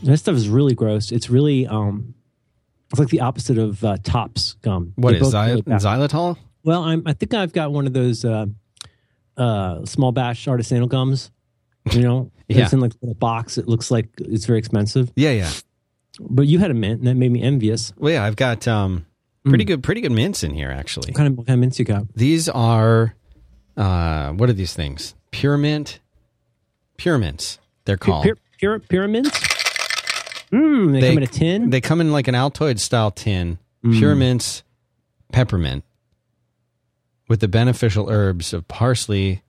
And that stuff is really gross. It's really, it's like the opposite of Topps gum. What is Xylitol? Well, I think I've got one of those small batch artisanal gums. You know, yeah. It's in like a box. It looks like it's very expensive. Yeah, yeah. But you had a mint, and that made me envious. Well, yeah, I've got pretty good mints in here, actually. What kind of mints you got? These are, what are these things? Pyramids. They're called pyramids. They come in a tin. They come in like an Altoid style tin. Pyramints, peppermint, with the beneficial herbs of parsley,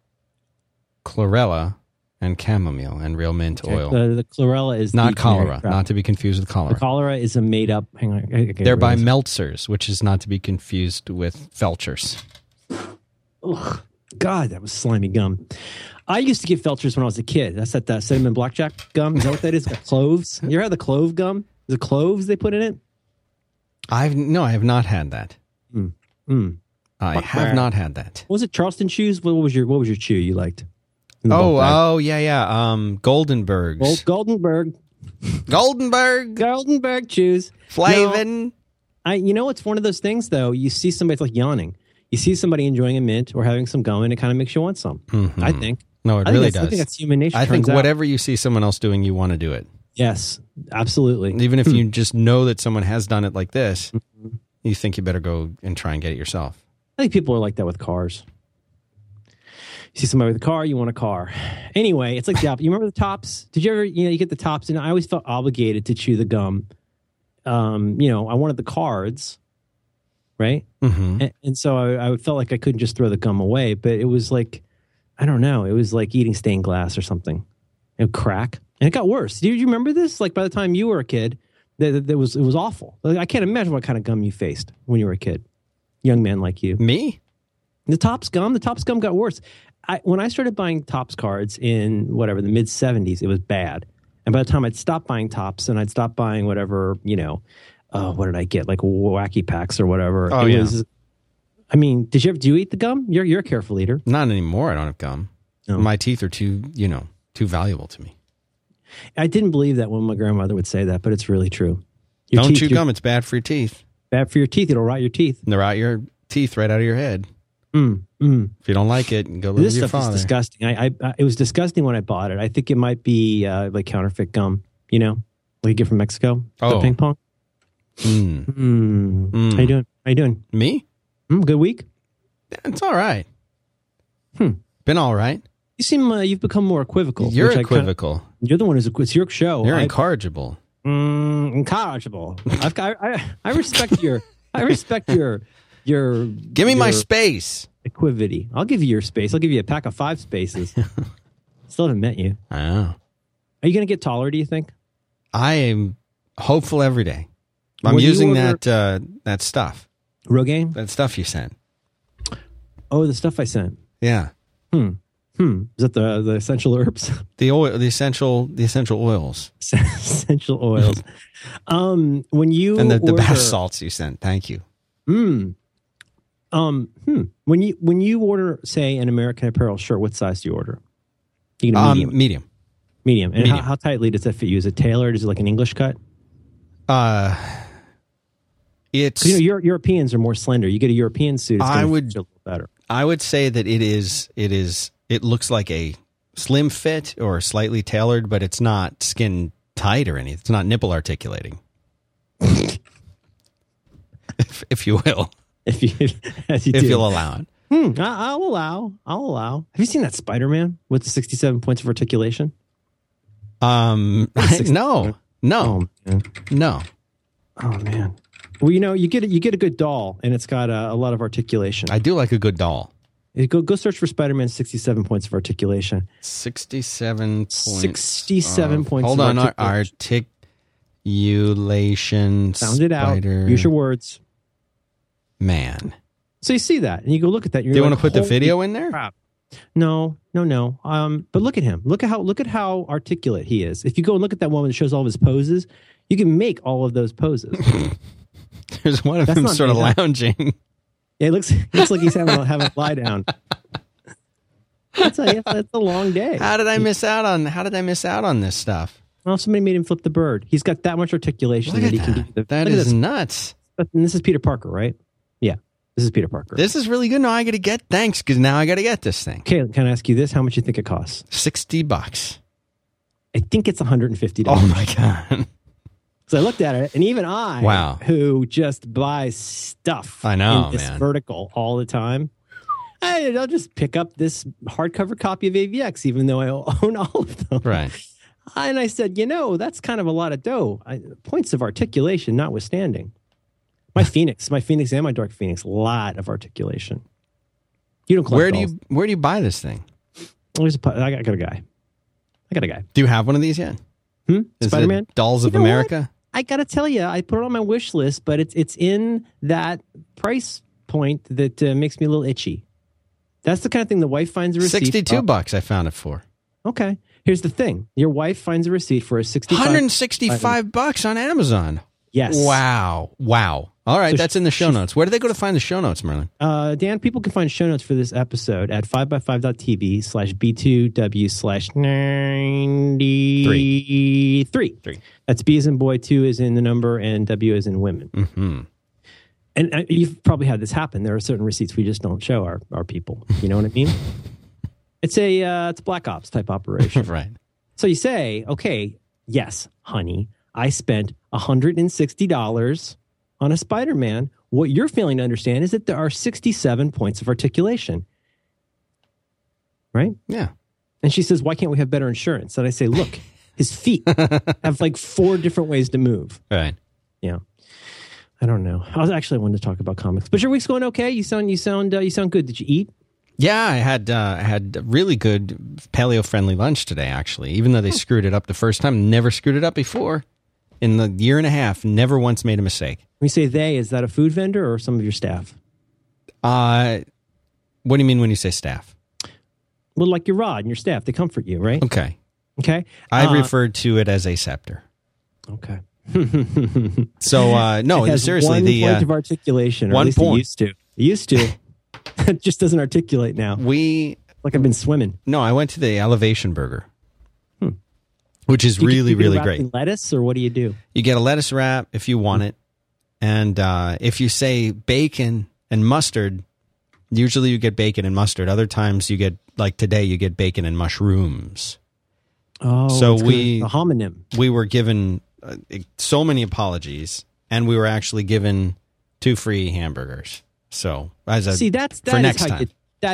chlorella, and chamomile, and real mint oil. The chlorella is not cholera, not to be confused with cholera. The cholera is a made up. Hang on, they're by Meltzer's, which is not to be confused with Felchers. Ugh, God, that was slimy gum. I used to get Felchers when I was a kid. That's that cinnamon blackjack gum. Is that what that is? Like cloves. You ever had the clove gum? The cloves they put in it. I have not had that. I have not had that. Was it Charleston chews? What was your chew you liked? Oh yeah. Goldenberg's. Goldenberg chews. Flavin. No, it's one of those things though. You see somebody like yawning. You see somebody enjoying a mint or having some gum, and it kind of makes you want some. Mm-hmm. I think. No, it really does. I think that's human nature. I think whatever you see someone else doing, you want to do it. Yes, absolutely. Even if you just know that someone has done it like this, you think you better go and try and get it yourself. I think people are like that with cars. You see somebody with a car, you want a car. Anyway, it's like you remember the Topps? Did you ever, you get the Topps? And I always felt obligated to chew the gum. I wanted the cards, right? Mm-hmm. And so I felt like I couldn't just throw the gum away. But it was like, I don't know. It was like eating stained glass or something. It would crack. And it got worse. Do you remember this? Like by the time you were a kid, it was awful. Like, I can't imagine what kind of gum you faced when you were a kid. Young man like you. Me? The Topps gum got worse. When I started buying Topps cards in whatever, the mid-'70s, it was bad. And by the time I'd stopped buying Topps and I'd stopped buying whatever, what did I get? Like wacky packs or whatever. Oh, yeah. Did you eat the gum? You're a careful eater. Not anymore. I don't have gum. No. My teeth are too valuable to me. I didn't believe that when my grandmother would say that, but it's really true. Don't chew gum. It's bad for your teeth. Bad for your teeth. It'll rot your teeth. They'll rot your teeth right out of your head. If you don't like it, go live with your father. This stuff is disgusting. It was disgusting when I bought it. I think it might be like counterfeit gum, like you get from Mexico. Oh. The ping pong. How you doing? Me? Good week? It's all right. Been all right. You seem you've become more equivocal. You're equivocal. You're the one who's it's your show. You're incorrigible. Incorrigible. I respect your. I respect your. Your. Give me my space. Equivity. I'll give you your space. I'll give you a pack of 5 spaces. Still haven't met you. I know. Are you going to get taller? Do you think? I am hopeful every day. I'm using that stuff. Rogaine. That stuff you sent. Oh, the stuff I sent. Yeah. Is that the essential herbs? The oil, the essential oils. Essential oils. When you and the bath salts you sent. Thank you. When you order, say, an American Apparel shirt, what size do you order? You get a medium. Medium. And medium. How tightly does that fit you? Is it tailored? Is it like an English cut? It's Europeans are more slender. You get a European suit. It's fit you a little better. I would say that it is. It looks like a slim fit or slightly tailored, but it's not skin tight or anything. It's not nipple articulating, if you will. If you'll allow it. I'll allow. Have you seen that Spider-Man with the 67 points of articulation? No. Oh, man. Well, you get a good doll, and it's got a lot of articulation. I do like a good doll. Go search for Spider-Man 67 points of articulation. 67 points. Hold on, articulation. Sound it out. Use your words, man. So you see that, and you go look at that. Do you want to put the video in there? Crap. No. But look at him. Look at how articulate he is. If you go and look at that woman that shows all of his poses, you can make all of those poses. There's one of them sort of lounging. Yeah, it looks like he's having a lie down. That's a long day. How did I miss out on this stuff? Well, somebody made him flip the bird. He's got that much articulation that he can do. That is nuts. And this is Peter Parker, right? Yeah, this is Peter Parker. This is really good. No, I got to get thanks because now I got to get this thing. Okay, can I ask you this? How much do you think it costs? $60. I think it's $150. Oh my God. So I looked at it, and even I, who just buys stuff in this vertical all the time, I'll just pick up this hardcover copy of AVX, even though I own all of them. Right. And I said, you know, that's kind of a lot of dough. Points of articulation notwithstanding. My Phoenix and my Dark Phoenix, a lot of articulation. You don't collect Where do you buy this thing? I got a guy. Do you have one of these yet? Spider-Man? Dolls of America? What? I got to tell you, I put it on my wish list, but it's in that price point that makes me a little itchy. That's the kind of thing the wife finds a receipt. $62 I found it for. Okay. Here's the thing. Your wife finds a receipt for a $165 on Amazon. Yes. Wow. All right. So that's in the show notes. Where do they go to find the show notes, Merlin? Dan, people can find show notes for this episode at 5x5.tv/B2W/93. That's B as in boy, 2 as in the number, and W as in women. Mm-hmm. And you've probably had this happen. There are certain receipts we just don't show our people. You know what I mean? It's a Black Ops type operation. Right. So you say, okay, yes, honey, I spent $160 on a Spider-Man. What you're failing to understand is that there are 67 points of articulation. Right? Yeah. And she says, why can't we have better insurance? And I say, look, his feet have like 4 different ways to move. Right. Yeah. I don't know. I wanted to talk about comics. But your week's going okay? You sound good. Did you eat? Yeah, I had a really good paleo-friendly lunch today, actually. Even though they screwed it up the first time, never screwed it up before. In the year and a half, never once made a mistake. When you say they, is that a food vendor or some of your staff? What do you mean when you say staff? Well, like your Rod and your staff, they comfort you, right? Okay. I referred to it as a scepter. Okay. So, no, it has seriously, the point of articulation, or one at least point. It used to. It just doesn't articulate now. I've been swimming. No, I went to the Elevation Burger, which is really, really great. Lettuce, or what do you do? You get a lettuce wrap if you want it, and if you say bacon and mustard, usually you get bacon and mustard. Other times you get, like today, you get bacon and mushrooms. Oh, so a homonym. We were given so many apologies, and we were actually given 2 free hamburgers. So that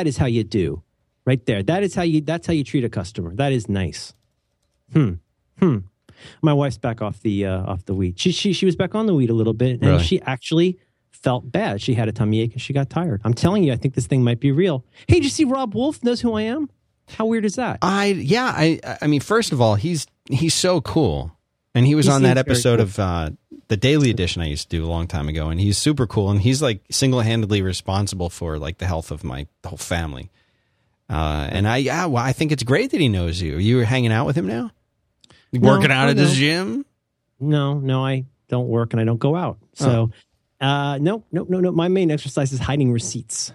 is how you do right there. That's how you treat a customer. That is nice. My wife's back off the weed. She was back on the weed a little bit, and really? She actually felt bad. She had a tummy ache and she got tired. I'm telling you, I think this thing might be real. Hey, did you see Rob Wolf knows who I am? How weird is that? I mean, first of all, he's so cool. And he was on that episode of the Daily Edition I used to do a long time ago, and he's super cool, and he's like single-handedly responsible for like the health of my whole family. I think it's great that he knows you. Are you hanging out with him now? Working out at the gym? No, I don't work and I don't go out. So, no. My main exercise is hiding receipts.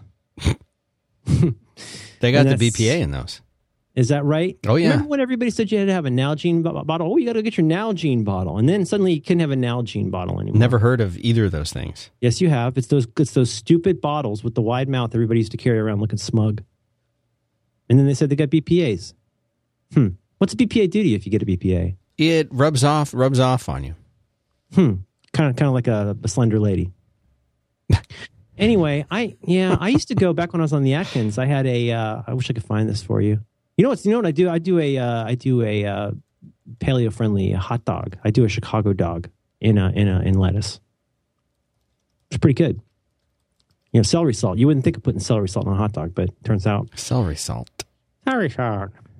They got the BPA in those. Is that right? Oh, yeah. Remember when everybody said you had to have a Nalgene bottle? Oh, you got to get your Nalgene bottle. And then suddenly you couldn't have a Nalgene bottle anymore. Never heard of either of those things. Yes, you have. It's those stupid bottles with the wide mouth everybody used to carry around looking smug. And then they said they got BPAs. What's a BPA do to you if you get a BPA? It rubs off on you. Kind of like a slender lady. Anyway, I used to go back when I was on the Atkins. I had a, I wish I could find this for you. You know what I do? I do a paleo friendly hot dog. I do a Chicago dog in lettuce. It's pretty good. You know, celery salt. You wouldn't think of putting celery salt on a hot dog, but it turns out celery salt.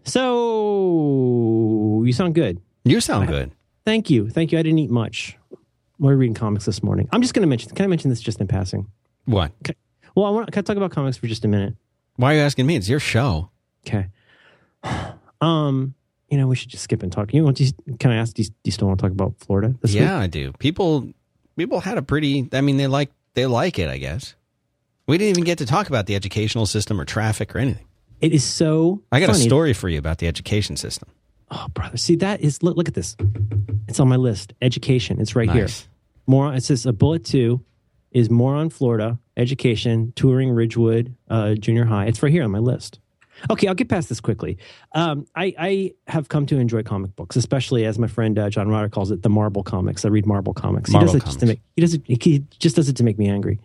So you sound good. Thank you. I didn't eat much. We're reading comics this morning. I'm just going to mention. Can I mention this just in passing? What? Okay. Well, can I talk about comics for just a minute? Why are you asking me? It's your show. Okay. You know, we should just skip and talk. Can I ask, do you still want to talk about Florida this week? Yeah, I do. People had a pretty, I mean, they like it, I guess. We didn't even get to talk about the educational system or traffic or anything. It is so funny. I got a story for you about the education system. Oh, brother. See, that is, look at this. It's on my list. Education. It's right here. More, it says a bullet 2 is Moron, Florida. Education, touring Ridgewood Junior High. It's right here on my list. Okay, I'll get past this quickly. I have come to enjoy comic books, especially as my friend John Ryder calls it, the Marvel comics. I read Marvel comics. He just does it to make me angry.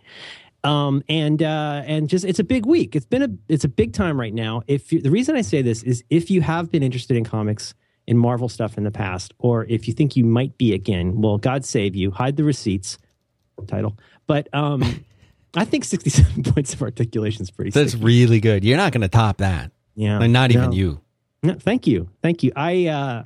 And it's a big week. It's a big time right now. The reason I say this is if you have been interested in comics, in Marvel stuff in the past, or if you think you might be again, well, God save you. Hide the receipts. Title, but. I think 67 points of articulation is pretty. That's sticky. Really good. You're not going to top that. Yeah, like not even you. No, thank you. I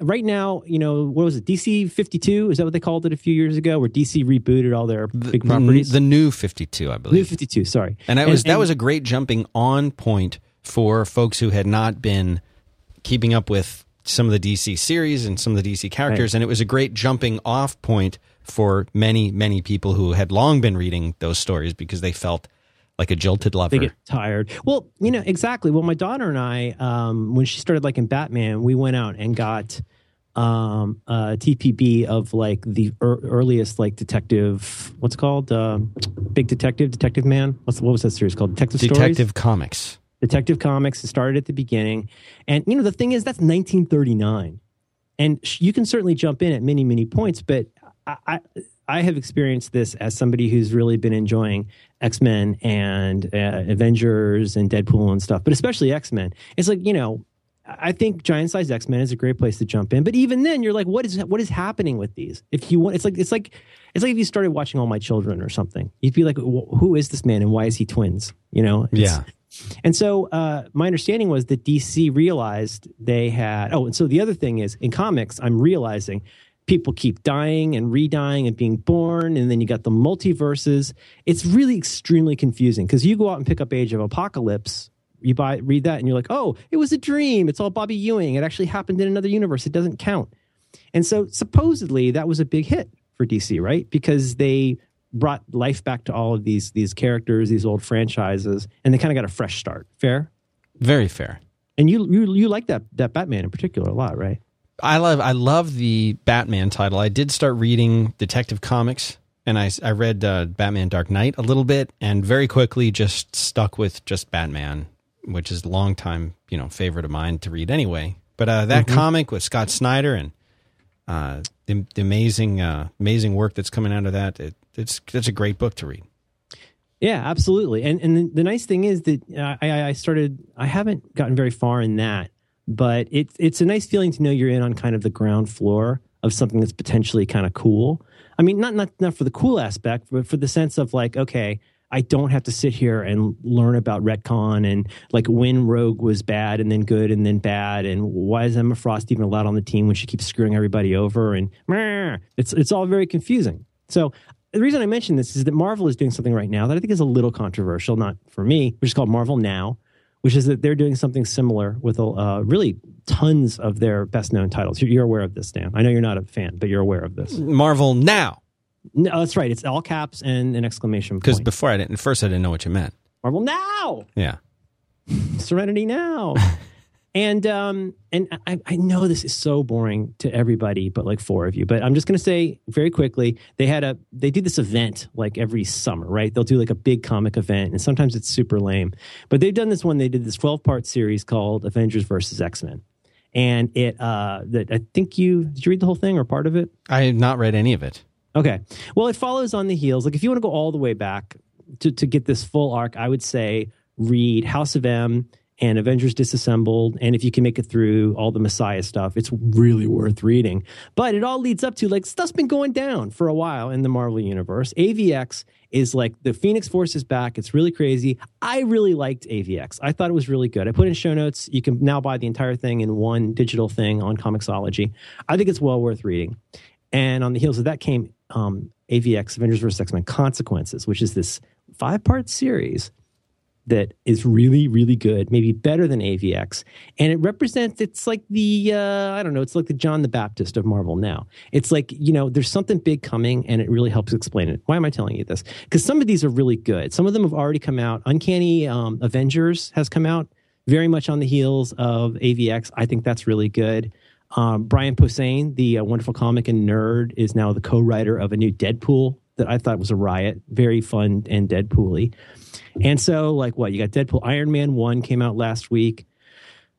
right now, you know, what was it? DC 52 is that what they called it a few years ago? Where DC rebooted all their big properties. The New 52, I believe. New 52. Sorry, and that was a great jumping on point for folks who had not been keeping up with some of the DC series and some of the DC characters, right. And it was a great jumping off point for many, many people who had long been reading those stories because they felt like a jilted lover. They get tired. Well, you know, exactly. Well, my daughter and I, when she started liking Batman, we went out and got a TPB of like the earliest like detective, what's it called? Big Detective Man. What was that series called? Detective Comics. Detective Comics. It started at the beginning. And, you know, the thing is, that's 1939. And you can certainly jump in at many, many points, but I have experienced this as somebody who's really been enjoying X-Men and Avengers and Deadpool and stuff, but especially X-Men. It's like, you know, I think giant-sized X-Men is a great place to jump in, but even then, you're like, what is happening with these? If you want, it's like if you started watching All My Children or something, you'd be like, who is this man and why is he twins? You know? Yeah. And so my understanding was that DC realized they had. Oh, and so the other thing is in comics, I'm realizing. People keep dying and redying and being born, and then you got the multiverses. It's really extremely confusing because you go out and pick up Age of Apocalypse, read that, and you're like, oh, it was a dream. It's all Bobby Ewing. It actually happened in another universe. It doesn't count. And so supposedly that was a big hit for DC, right? Because they brought life back to all of these characters, these old franchises, and they kind of got a fresh start. Fair? Very fair. And you like that Batman in particular a lot, right? I love the Batman title. I did start reading Detective Comics, and I read Batman Dark Knight a little bit, and very quickly just stuck with just Batman, which is a long time, you know, favorite of mine to read anyway. But that comic with Scott Snyder and the amazing work that's coming out of that, it's a great book to read. Yeah, absolutely. And the nice thing is that I haven't gotten very far in that. But it's a nice feeling to know you're in on kind of the ground floor of something that's potentially kind of cool. I mean, not for the cool aspect, but for the sense of like, okay, I don't have to sit here and learn about retcon and like when Rogue was bad and then good and then bad and why is Emma Frost even allowed on the team when she keeps screwing everybody over and it's all very confusing. So the reason I mention this is that Marvel is doing something right now that I think is a little controversial, not for me, which is called Marvel Now. Which is that they're doing something similar with really tons of their best-known titles. You're aware of this, Dan. I know you're not a fan, but you're aware of this. Marvel Now. No, that's right. It's all caps and an exclamation point. Because before I didn't know what you meant. Marvel Now. Yeah. Serenity Now. And I know this is so boring to everybody, but like four of you. But I'm just going to say very quickly, they do this event like every summer, right? They'll do like a big comic event, and sometimes it's super lame. But they've done this one. They did this 12-part series called Avengers versus X-Men, and it I think did you read the whole thing or part of it? I have not read any of it. Okay, well, it follows on the heels. Like if you want to go all the way back to get this full arc, I would say read House of M. and Avengers Disassembled, and if you can make it through all the Messiah stuff, it's really worth reading. But it all leads up to, like, stuff's been going down for a while in the Marvel Universe. AVX is, like, the Phoenix Force is back. It's really crazy. I really liked AVX. I thought it was really good. I put in show notes. You can now buy the entire thing in one digital thing on Comixology. I think it's well worth reading. And on the heels of that came AVX, Avengers vs. X-Men Consequences, which is this 5-part series that is really, really good, maybe better than AVX. And it represents, it's like the, it's like the John the Baptist of Marvel Now. It's like, you know, there's something big coming and it really helps explain it. Why am I telling you this? Because some of these are really good. Some of them have already come out. Uncanny Avengers has come out. very much on the heels of AVX. I think that's really good. Brian Posehn, the wonderful comic and nerd, is now the co-writer of a new Deadpool that I thought was a riot. Very fun and Deadpool-y. And so, like, what? You got Deadpool. Iron Man 1 came out last week.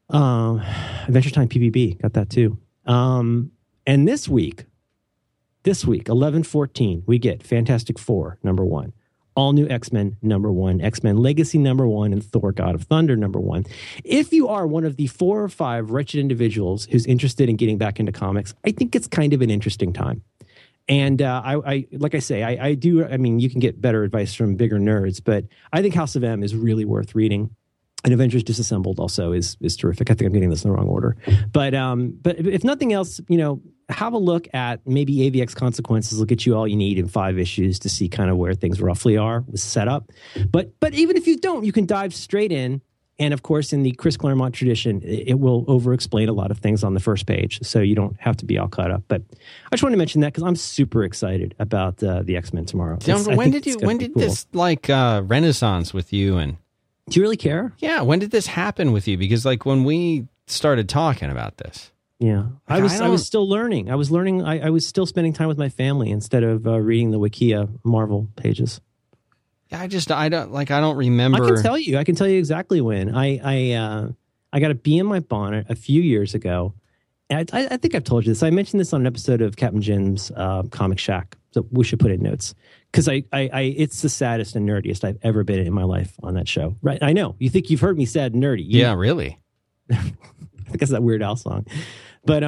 Adventure Time PVB, got that too. And this week, 11/14, we get Fantastic Four, number one. All New X-Men, number one. X-Men Legacy, number one. And Thor, God of Thunder, number one. If you are one of the 4 or 5 wretched individuals who's interested in getting back into comics, I think it's kind of an interesting time. And I mean, you can get better advice from bigger nerds, but I think House of M is really worth reading. And Avengers Disassembled also is terrific. I think I'm getting this in the wrong order. But if nothing else, you know, have a look at maybe AVX Consequences will get you all you need in 5 issues to see kind of where things roughly are with setup. But even if you don't, you can dive straight in. And of course, in the Chris Claremont tradition, it will over-explain a lot of things on the first page, so you don't have to be all caught up. But I just want to mention that because I'm super excited about the X-Men tomorrow. When did this renaissance with you? And do you really care? Yeah. When did this happen with you? Because like when we started talking about this, yeah, I was still learning. I was learning. I was still spending time with my family instead of reading the Wikia Marvel pages. I don't remember. I can tell you exactly when. I got a bee in my bonnet a few years ago. And I think I've told you this. I mentioned this on an episode of Captain Jim's Comic Shack. So we should put in notes. Because it's the saddest and nerdiest I've ever been in my life on that show. Right? I know. You think you've heard me sad and nerdy. Yeah, really? I think that's that Weird Al song. But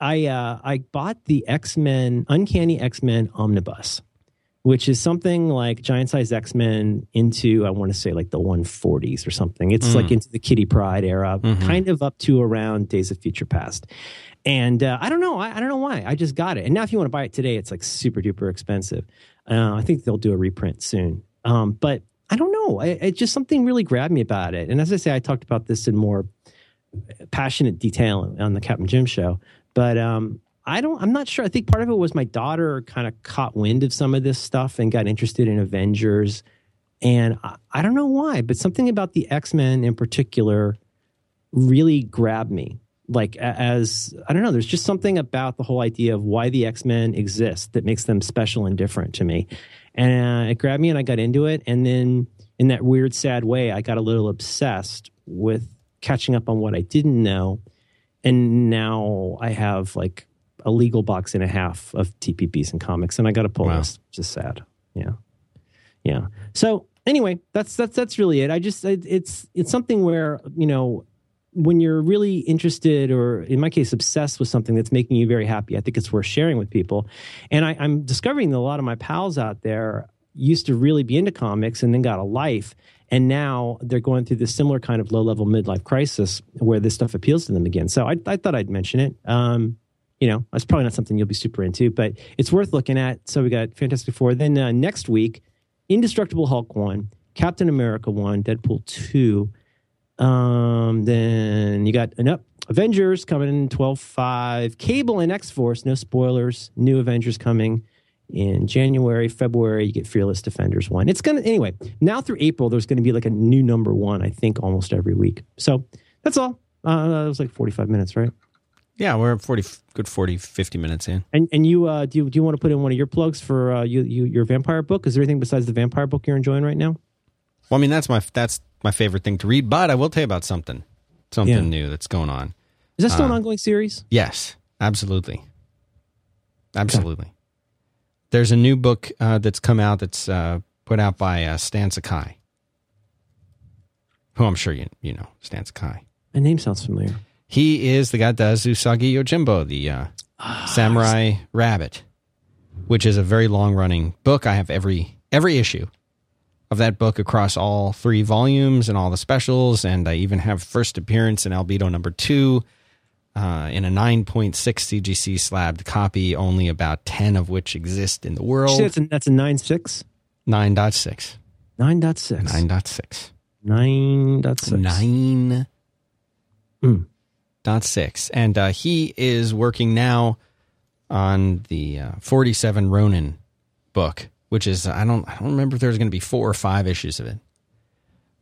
I bought the Uncanny X-Men Omnibus, which is something like giant-sized X-Men into, I want to say, like the 140s or something. It's like into the Kitty Pryde era, kind of up to around Days of Future Past. And I don't know. I don't know why. I just got it. And now if you want to buy it today, it's like super-duper expensive. I think they'll do a reprint soon. But I don't know. It just something really grabbed me about it. And as I say, I talked about this in more passionate detail on the Captain Jim show. But I'm not sure. I think part of it was my daughter kind of caught wind of some of this stuff and got interested in Avengers. And I don't know why, but something about the X-Men in particular really grabbed me. Like, I don't know, there's just something about the whole idea of why the X-Men exist that makes them special and different to me. And it grabbed me and I got into it. And then in that weird, sad way, I got a little obsessed with catching up on what I didn't know. And now I have like a legal box and a half of TPPs and comics, and I got a pull list, which is sad. Yeah. So anyway, that's really it. It's something where, you know, when you're really interested or, in my case, obsessed with something that's making you very happy, I think it's worth sharing with people. And I'm discovering that a lot of my pals out there used to really be into comics and then got a life. And now they're going through this similar kind of low-level midlife crisis where this stuff appeals to them again. So I thought I'd mention it. You know, that's probably not something you'll be super into, but it's worth looking at. So we got Fantastic Four. Then next week, Indestructible Hulk 1, Captain America 1, Deadpool 2. Then you got Avengers coming in 12/5, Cable and X-Force, no spoilers. New Avengers coming in January, February. You get Fearless Defenders 1. Anyway, now through April, there's going to be like a new number one, I think, almost every week. So that's all. That was like 45 minutes, right? Yeah, we're 50 minutes in. And you, do you want to put in one of your plugs for your vampire book? Is there anything besides the vampire book you're enjoying right now? Well, I mean, that's my favorite thing to read. But I will tell you about something new that's going on. Is that still an ongoing series? Yes, absolutely. Okay. There's a new book that's come out that's put out by Stan Sakai, who I'm sure you know. Stan Sakai. My name sounds familiar. He is the guy that does Usagi Yojimbo, the Samurai Rabbit, which is a very long-running book. I have every issue of that book across all 3 volumes and all the specials, and I even have first appearance in Albedo number 2 in a 9.6 CGC slabbed copy, only about 10 of which exist in the world. That's a 9.6? 9.6. 9.6. 9.6. 9.6. 9. Dot 6. And he is working now on the 47 Ronin book, which is I don't remember if there's going to be 4 or 5 issues of it,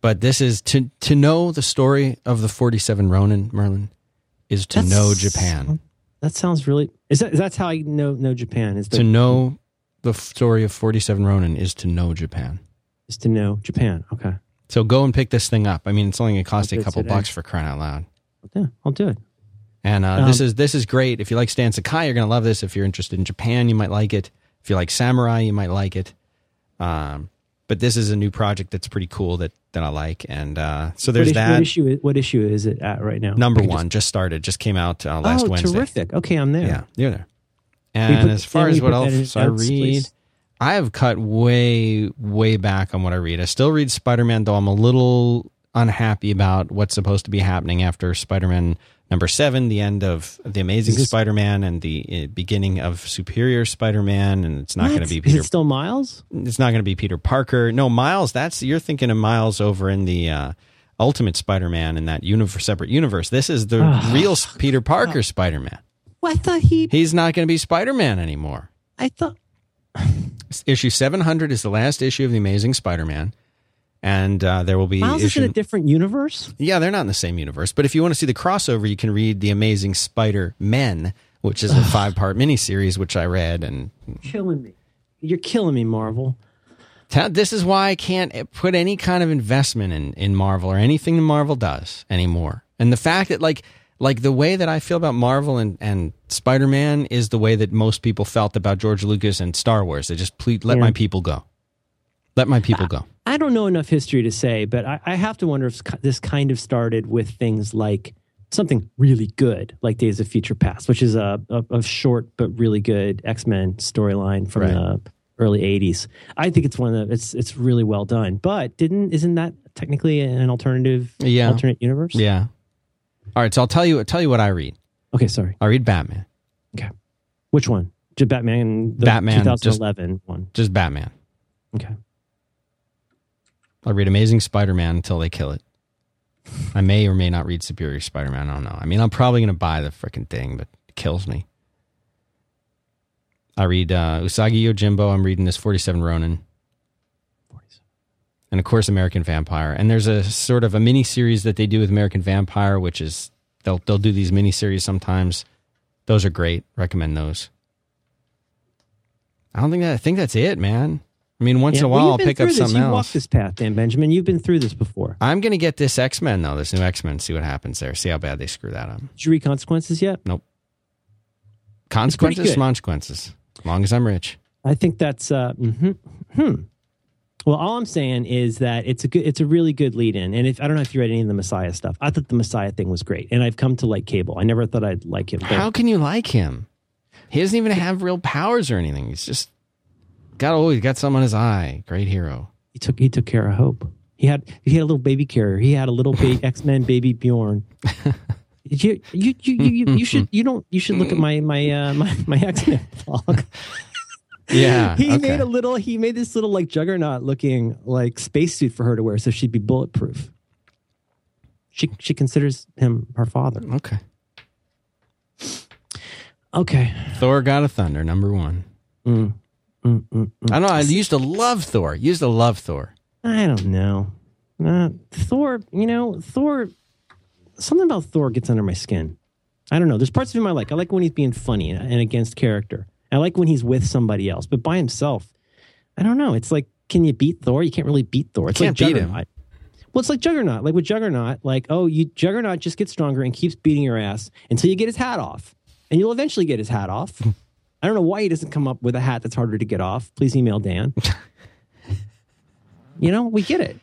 But this is to know the story of the 47 Ronin, Merlin, is to know Japan. That sounds really... That's how I know Japan. Is to know the story of 47 Ronin is to know Japan. Is to know Japan. Okay. So go and pick this thing up. I mean, it's only going to cost you a couple bucks for crying out loud. Yeah, I'll do it. And this is great. If you like Stan Sakai, you're going to love this. If you're interested in Japan, you might like it. If you like samurai, you might like it. But this is a new project that's pretty cool that I like. And so there's that. What issue is it at right now? Number one, just started. Just came out last Wednesday. Oh, terrific. Okay, I'm there. Yeah, you're there. And as far as what else I read, I have cut way, way back on what I read. I still read Spider-Man, though I'm a little unhappy about what's supposed to be happening after Spider-Man number 7, the end of the Amazing Spider-Man and the beginning of Superior Spider-Man, and it's not going to be Peter. Is it still Miles? It's not going to be Peter Parker. No, Miles. You're thinking of Miles over in the Ultimate Spider-Man in that separate universe. This is the real Peter Parker Spider-Man. Well, I thought he's not going to be Spider-Man anymore. I thought issue 700 is the last issue of the Amazing Spider-Man. And there will be... Miles is in a different universe? Yeah, they're not in the same universe. But if you want to see the crossover, you can read The Amazing Spider-Men, which is a 5-part miniseries, which I read. And killing me. You're killing me, Marvel. This is why I can't put any kind of investment in Marvel or anything that Marvel does anymore. And the fact that, like the way that I feel about Marvel and Spider-Man is the way that most people felt about George Lucas and Star Wars. They just, please, let my people go. Let my people go. I don't know enough history to say, but I have to wonder if this kind of started with things like something really good, like Days of Future Past, which is a short but really good X-Men storyline from the early 80s. I think it's it's really well done. But isn't that technically an alternate universe? Yeah. All right, so I'll tell you what I read. Okay, sorry. I read Batman. Okay. Which one? Just Batman, the 2011 one. Just Batman. Okay. I'll read Amazing Spider-Man until they kill it. I may or may not read Superior Spider-Man. I don't know. I mean, I'm probably going to buy the freaking thing, but it kills me. I read Usagi Yojimbo. I'm reading this 47 Ronin. And, of course, American Vampire. And there's a sort of a mini-series that they do with American Vampire, which is they'll do these mini-series sometimes. Those are great. Recommend those. I think that's it, man. I mean, once in a while, I'll pick up something else. You walked this path, Dan Benjamin. You've been through this before. I'm going to get this X-Men, though, this new X-Men, see what happens there. See how bad they screw that up. Did you read Consequences yet? Nope. Consequences, Monsequences, as long as I'm rich. I think that's... Well, all I'm saying is that it's a really good lead-in. And I don't know if you read any of the Messiah stuff. I thought the Messiah thing was great. And I've come to like Cable. I never thought I'd like him. How can you like him? He doesn't even have real powers or anything. He's just... He's got something on his eye. Great hero. He took care of Hope. He had a little baby carrier. He had a little X-Men baby Bjorn. You should look at my X-Men vlog. Yeah. He made this little like Juggernaut looking like spacesuit for her to wear so she'd be bulletproof. She considers him her father. Okay. Thor God of Thunder, number 1. I know. I used to love Thor. I don't know. Thor, Thor, something about Thor gets under my skin. I don't know. There's parts of him I like. I like when he's being funny and against character. I like when he's with somebody else, but by himself, I don't know. It's like, can you beat Thor? You can't really beat Thor. It's like Juggernaut. Well, it's like Juggernaut. Like with Juggernaut, Juggernaut just gets stronger and keeps beating your ass until you get his hat off. And you'll eventually get his hat off. I don't know why he doesn't come up with a hat that's harder to get off. Please email Dan. We get it.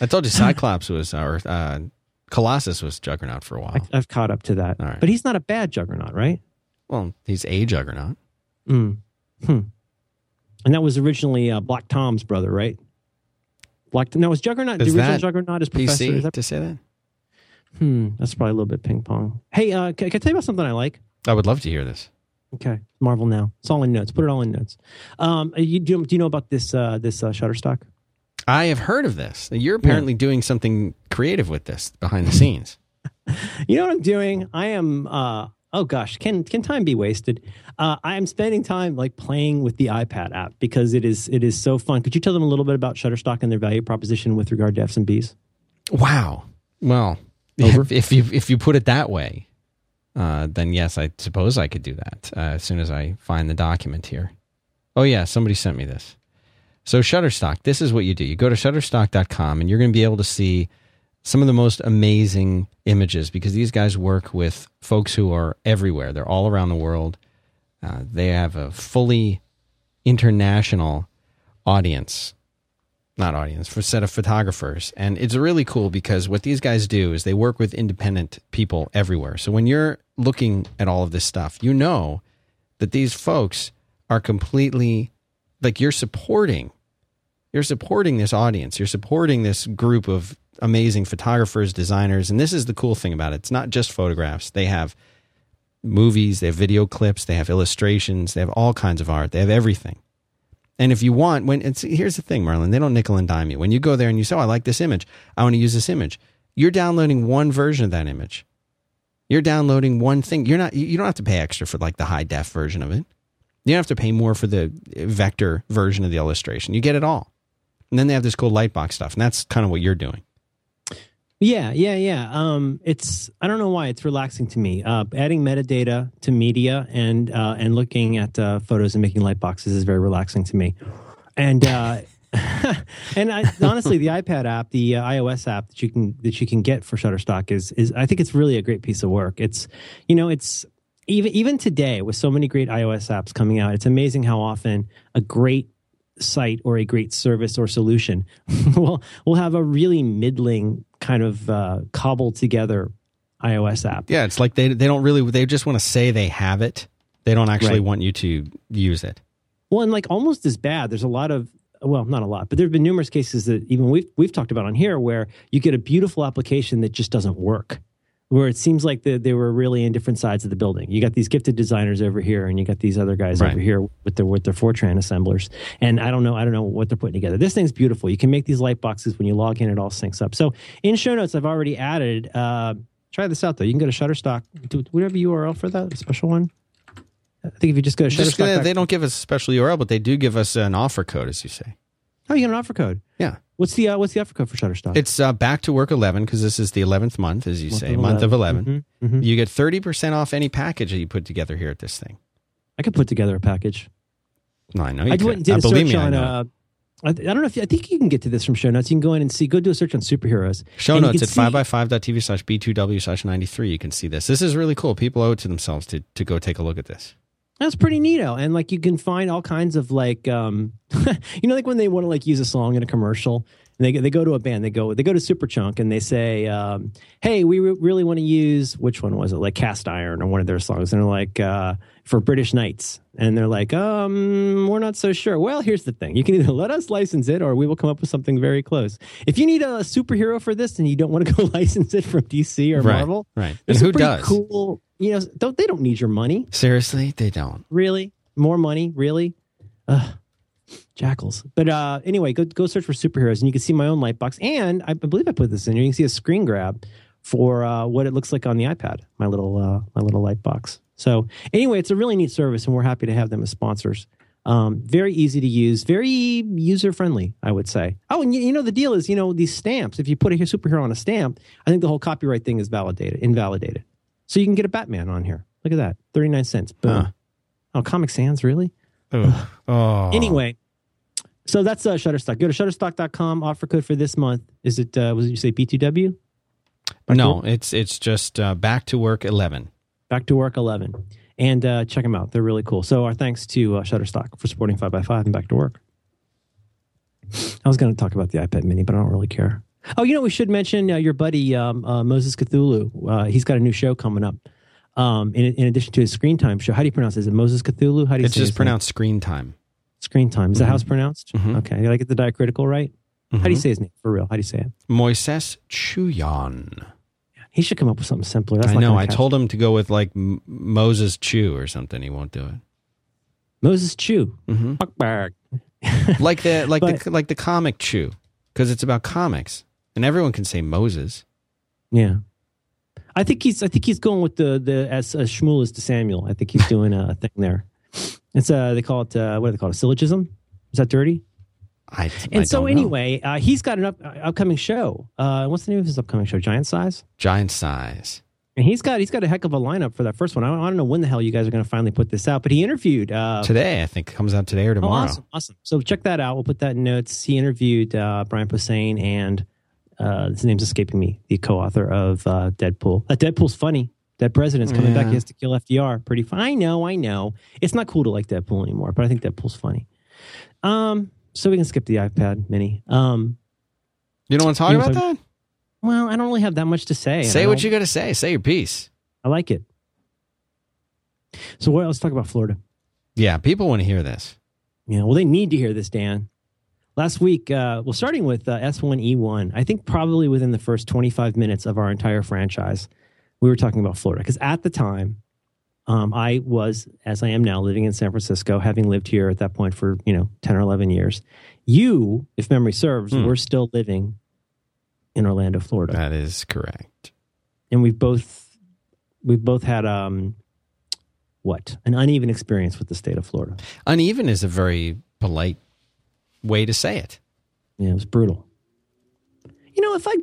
I told you Cyclops was our Colossus was Juggernaut for a while. I've caught up to that. All right. But he's not a bad Juggernaut, right? Well, he's a Juggernaut. And that was originally Black Tom's brother, right? Was Juggernaut is the original Juggernaut? Is Professor? PC is that to say that? That's probably a little bit ping pong. Hey, can I tell you about something I like? I would love to hear this. Okay, Marvel Now. It's all in notes. Put it all in notes. Do you know about this Shutterstock? I have heard of this. You're apparently doing something creative with this behind the scenes. You know what I'm doing? I am Oh gosh, can time be wasted? I am spending time like playing with the iPad app because it is so fun. Could you tell them a little bit about Shutterstock and their value proposition with regard to Fs and Bs? Wow. Well, if you put it that way, then yes, I suppose I could do that as soon as I find the document here. Oh yeah, somebody sent me this. So Shutterstock, this is what you do. You go to Shutterstock.com and you're going to be able to see some of the most amazing images because these guys work with folks who are everywhere. They're all around the world. They have a fully international audience, for a set of photographers. And it's really cool because what these guys do is they work with independent people everywhere. So when you're looking at all of this stuff, you know that these folks are completely, like you're supporting this audience. You're supporting this group of amazing photographers, designers, and this is the cool thing about it. It's not just photographs. They have movies, they have video clips, they have illustrations, they have all kinds of art, they have everything. And if you want, here's the thing, Marlon, they don't nickel and dime you. When you go there and you say, oh, I like this image, I want to use this image, you're downloading one version of that image. You're downloading one thing. You don't have to pay extra for like the high def version of it. You don't have to pay more for the vector version of the illustration. You get it all. And then they have this cool Lightbox stuff, and that's kind of what you're doing. Yeah. I don't know why it's relaxing to me. Adding metadata to media and looking at photos and making light boxes is very relaxing to me. And honestly, the iPad app, the iOS app that you can get for Shutterstock is I think it's really a great piece of work. It's it's even today with so many great iOS apps coming out, it's amazing how often a great site or a great service or solution will have a really middling kind of cobbled together iOS app. Yeah, it's like they don't really, they just want to say they have it. They don't actually want you to use it. Well, and like almost as bad, there's a lot of, well, not a lot, but there have been numerous cases that even we've talked about on here where you get a beautiful application that just doesn't work, where it seems like they were really in different sides of the building. You got these gifted designers over here and you got these other guys over here with their Fortran assemblers. And I don't know what they're putting together. This thing's beautiful. You can make these light boxes. When you log in, it all syncs up. So in show notes, I've already added, try this out though. You can go to Shutterstock, do whatever URL for that, a special one. I think if you just go to Shutterstock. They don't give us a special URL, but they do give us an offer code, as you say. Oh, you got an offer code? Yeah. What's the offer code for Shutterstock? It's back to work 11 because this is the 11th month, as you say, month of 11. Mm-hmm, mm-hmm. You get 30% off any package that you put together here at this thing. I could put together a package. No, I know you could. I went and did a search on. I don't know if I think you can get to this from show notes. You can go in and see. Go do a search on superheroes. Show notes at 5x5.tv/b2w/93. You can see this. This is really cool. People owe it to themselves to go take a look at this. That's pretty neato. And like, you can find all kinds of like, like when they want to like use a song in a commercial and they go to a band, they go to Superchunk and they say, hey, we really want to use, which one was it? Like Cast Iron or one of their songs. And they're like, for British Knights. And they're like, we're not so sure. Well, here's the thing. You can either let us license it or we will come up with something very close. If you need a superhero for this and you don't want to go license it from DC or Marvel. Right. And who does? Cool. They don't need your money. Seriously, they don't. Really? More money? Really? Ugh. Jackals. But anyway, go search for superheroes, and you can see my own Lightbox. And I believe I put this in here. You can see a screen grab for what it looks like on the iPad. My little Lightbox. So anyway, it's a really neat service, and we're happy to have them as sponsors. Very easy to use, very user-friendly, I would say. Oh, and the deal is, these stamps. If you put a superhero on a stamp, I think the whole copyright thing is invalidated. So you can get a Batman on here. Look at that. 39 cents. Boom. Huh. Oh, Comic Sans, really? Oh. Anyway, so that's Shutterstock. Go to Shutterstock.com. Offer code for this month. Is it, was it you say B2W? No, it's just Back to Work 11. Back to Work 11. And check them out. They're really cool. So our thanks to Shutterstock for supporting 5x5 and Back to Work. I was going to talk about the iPad mini, but I don't really care. Oh, we should mention your buddy Moses Cthulhu. He's got a new show coming up. In addition to his Screen Time show, how do you pronounce it? Is it Moses Cthulhu? How do you? It's just pronounced Screen Time. Screen Time. Is that how it's pronounced? Mm-hmm. Okay, did I get the diacritical right? Mm-hmm. How do you say his name for real? How do you say it? Moises Chuyan. He should come up with something simpler. That's I know. I told him to go with like Moses Chu or something. He won't do it. Moses Chu. Mm-hmm. Fuckberg. like the comic Chu, because it's about comics. And everyone can say Moses. Yeah. I think he's going with the as Shmuel is to Samuel. I think he's doing a thing there. It's they call it what do they call it? A syllogism? Is that dirty? I don't know. He's got an upcoming show. What's the name of his upcoming show? Giant Size? Giant Size. And he's got a heck of a lineup for that first one. I don't know when the hell you guys are going to finally put this out, but he interviewed today. I think it comes out today or tomorrow. Oh, awesome. So check that out. We'll put that in notes. He interviewed Brian Posehn and his name's escaping me. The co-author of Deadpool. Deadpool's funny. That president's coming back. He has to kill FDR. Pretty fun. I know. It's not cool to like Deadpool anymore, but I think Deadpool's funny. So we can skip the iPad mini. You don't want to talk about that? Well, I don't really have that much to say. Say what you got to say. Say your piece. I like it. So let's talk about Florida. Yeah, people want to hear this. Yeah, well, they need to hear this, Dan. Last week, starting with S1E1, I think probably within the first 25 minutes of our entire franchise, we were talking about Florida. Because at the time, I was, as I am now, living in San Francisco, having lived here at that point for, 10 or 11 years. You, if memory serves, were still living in Orlando, Florida. That is correct. And we've both had an uneven experience with the state of Florida. Uneven is a very polite way to say it. Yeah, it was brutal. If I'd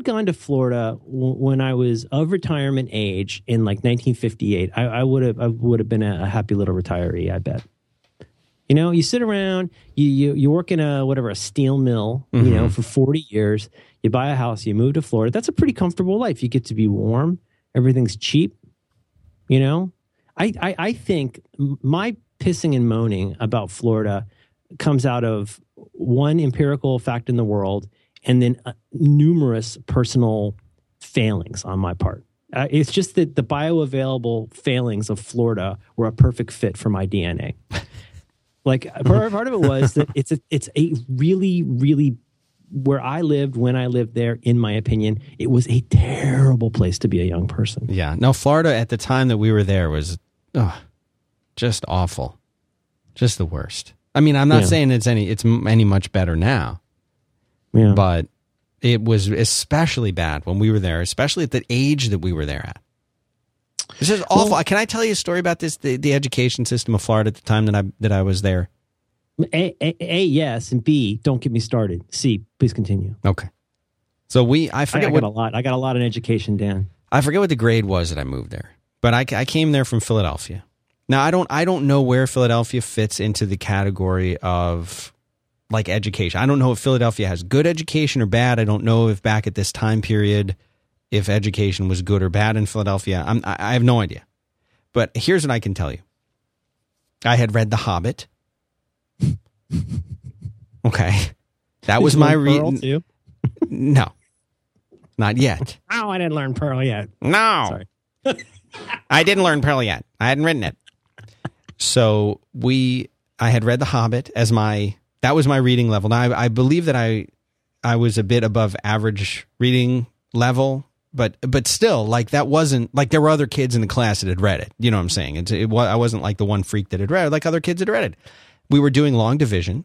gone to Florida when I was of retirement age in like 1958, I would have been a happy little retiree. I bet. You sit around, you work in a steel mill, for 40 years. You buy a house, you move to Florida. That's a pretty comfortable life. You get to be warm. Everything's cheap. I think my pissing and moaning about Florida comes out of one empirical fact in the world and then numerous personal failings on my part. It's just that the bioavailable failings of Florida were a perfect fit for my DNA. Like part of it was that it's a really, really, where I lived when I lived there, in my opinion, it was a terrible place to be a young person. Yeah. No, Florida at the time that we were there was just awful. Just the worst. I mean, I'm not saying it's any much better now. Yeah. But it was especially bad when we were there, especially at the age that we were there at. This is awful. Well, can I tell you a story about this? The education system of Florida at the time that I was there. A, yes, and B, don't get me started. C, please continue. Okay. So I got a lot in education, Dan. I forget what the grade was that I moved there, but I came there from Philadelphia. Now I don't know where Philadelphia fits into the category of like education. I don't know if Philadelphia has good education or bad. I don't know if back at this time period, if education was good or bad in Philadelphia. I have no idea. But here's what I can tell you. I had read The Hobbit. Okay. That was my reading. No. Not yet. Oh, I didn't learn Pearl yet. No. Sorry. I didn't learn Pearl yet. I hadn't written it. So I had read The Hobbit as that was my reading level. Now, I believe that I was a bit above average reading level. But still, like that wasn't like there were other kids in the class that had read it. You know what I'm saying? I wasn't like the one freak that had read it, like other kids had read it. We were doing long division,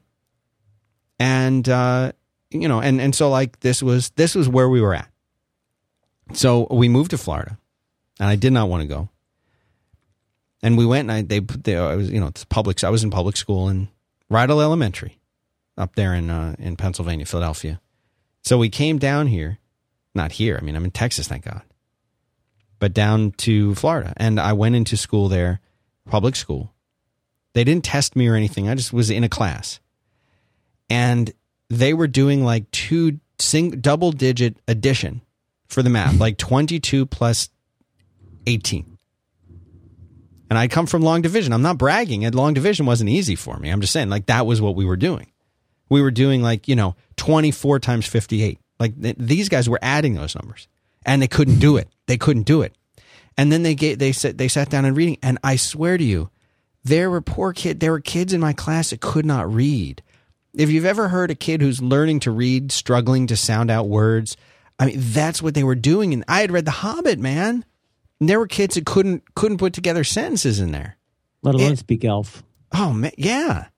and and so like this was where we were at. So we moved to Florida, and I did not want to go. And we went, and I was in public school in Rydell Elementary, up there in Pennsylvania, Philadelphia. So we came down here. Not here. I mean, I'm in Texas, thank God. But down to Florida. And I went into school there, public school. They didn't test me or anything. I just was in a class. And they were doing like double-digit addition for the math, like 22 plus 18. And I come from long division. I'm not bragging. And long division wasn't easy for me. I'm just saying, like, that was what we were doing. We were doing like, 24 times 58. Like these guys were adding those numbers, and they couldn't do it. They couldn't do it. And then they sat down and reading. And I swear to you, there were kids in my class that could not read. If you've ever heard a kid who's learning to read, struggling to sound out words, I mean, that's what they were doing. And I had read The Hobbit, man. And there were kids that couldn't put together sentences in there, let alone speak Elf. Oh man, yeah.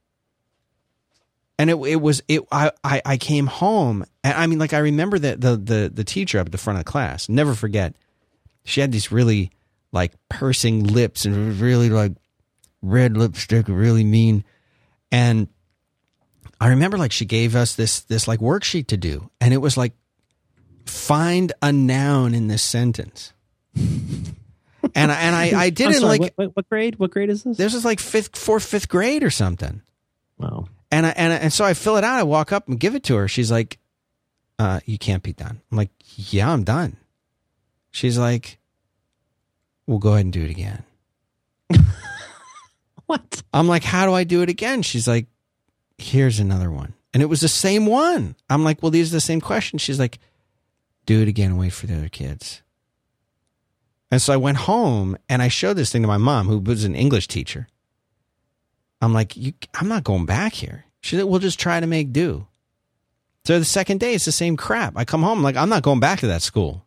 And I came home, and I mean, like, I remember that the teacher up at the front of the class, never forget, she had these really like pursing lips and really like red lipstick, really mean. And I remember like she gave us this like worksheet to do, and it was like, find a noun in this sentence. And I did it like what grade? What grade is this? This is like fifth grade or something. Wow. And so I fill it out. I walk up and give it to her. She's like, "You can't be done." I'm like, "Yeah, I'm done." She's like, "We'll go ahead and do it again." What? I'm like, "How do I do it again?" She's like, "Here's another one," and it was the same one. I'm like, "Well, these are the same questions." She's like, "Do it again and wait for the other kids." And so I went home and I showed this thing to my mom, who was an English teacher. I'm like, I'm not going back here. She said, we'll just try to make do. So the second day, it's the same crap. I come home, like, I'm not going back to that school.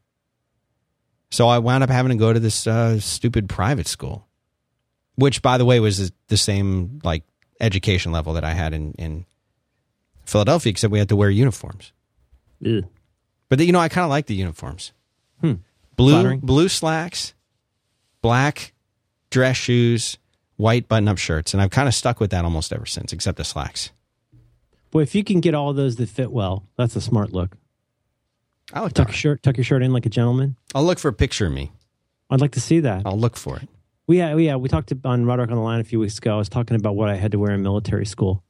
So I wound up having to go to this stupid private school, which, by the way, was the same like education level that I had in Philadelphia, except we had to wear uniforms. Ew. But, you know, I kind of like the uniforms. Hmm. Blue slacks, black dress shoes, white button-up shirts. And I've kind of stuck with that almost ever since, except the slacks. Boy, if you can get all those that fit well, that's a smart look. I like that. Tuck your shirt in like a gentleman. I'll look for a picture of me. I'd like to see that. I'll look for it. We talked on Roderick on the Line a few weeks ago. I was talking about what I had to wear in military school.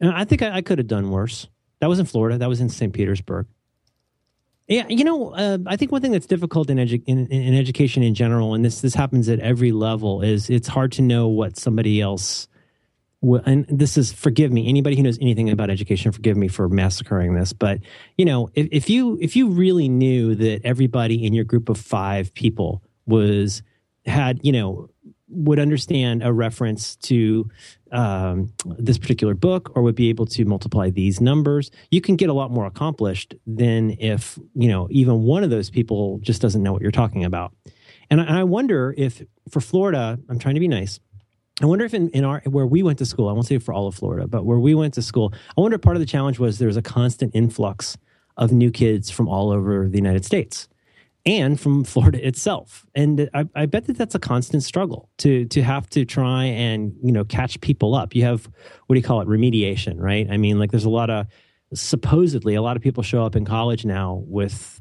And I think I could have done worse. That was in Florida. That was in St. Petersburg. Yeah, you know, I think one thing that's difficult in education in general, and this happens at every level, is it's hard to know what somebody else. And this is, forgive me, anybody who knows anything about education, forgive me for massacring this, but you know, if you really knew that everybody in your group of five people would understand a reference to this particular book, or would be able to multiply these numbers, you can get a lot more accomplished than if, you know, even one of those people just doesn't know what you're talking about. And I wonder if for Florida, I'm trying to be nice. I wonder if where we went to school, I won't say for all of Florida, but where we went to school, I wonder part of the challenge was there was a constant influx of new kids from all over the United States. And from Florida itself. And I bet that's a constant struggle to have to try and, you know, catch people up. You have, what do you call it, remediation, right? I mean, like, there's supposedly a lot of people show up in college now with,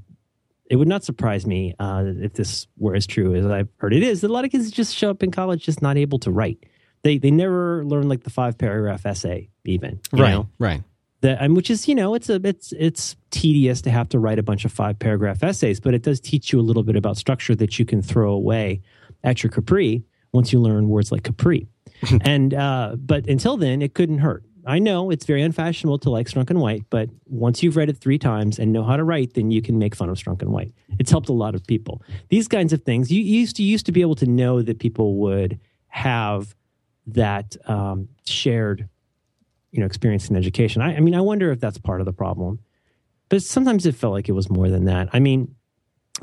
it would not surprise me if this were as true as I've heard it is, that a lot of kids just show up in college just not able to write. They never learn, like, the 5-paragraph essay even. Right, you know? Right. Which is, you know, it's tedious to have to write a bunch of 5-paragraph essays, but it does teach you a little bit about structure that you can throw away at your Capri once you learn words like Capri. But until then, it couldn't hurt. I know it's very unfashionable to like Strunk and White, but once you've read it 3 times and know how to write, then you can make fun of Strunk and White. It's helped a lot of people. These kinds of things, you used to be able to know that people would have that shared, you know, experience in education. I mean, I wonder if that's part of the problem. But sometimes it felt like it was more than that. I mean,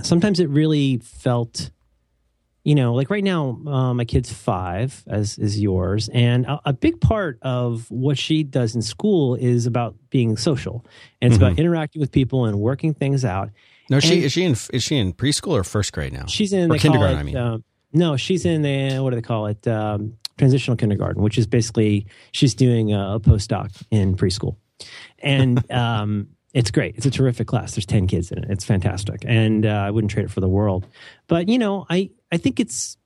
sometimes it really felt, you know, like right now, my kid's 5, as is yours. And a big part of what she does in school is about being social. And it's about interacting with people and working things out. No, is she in preschool or first grade now? She's in kindergarten, she's in the, what do they call it? Transitional kindergarten, which is basically she's doing a postdoc in preschool. And it's great. It's a terrific class. There's 10 kids in it. It's fantastic. And I wouldn't trade it for the world. But, you know, I think it's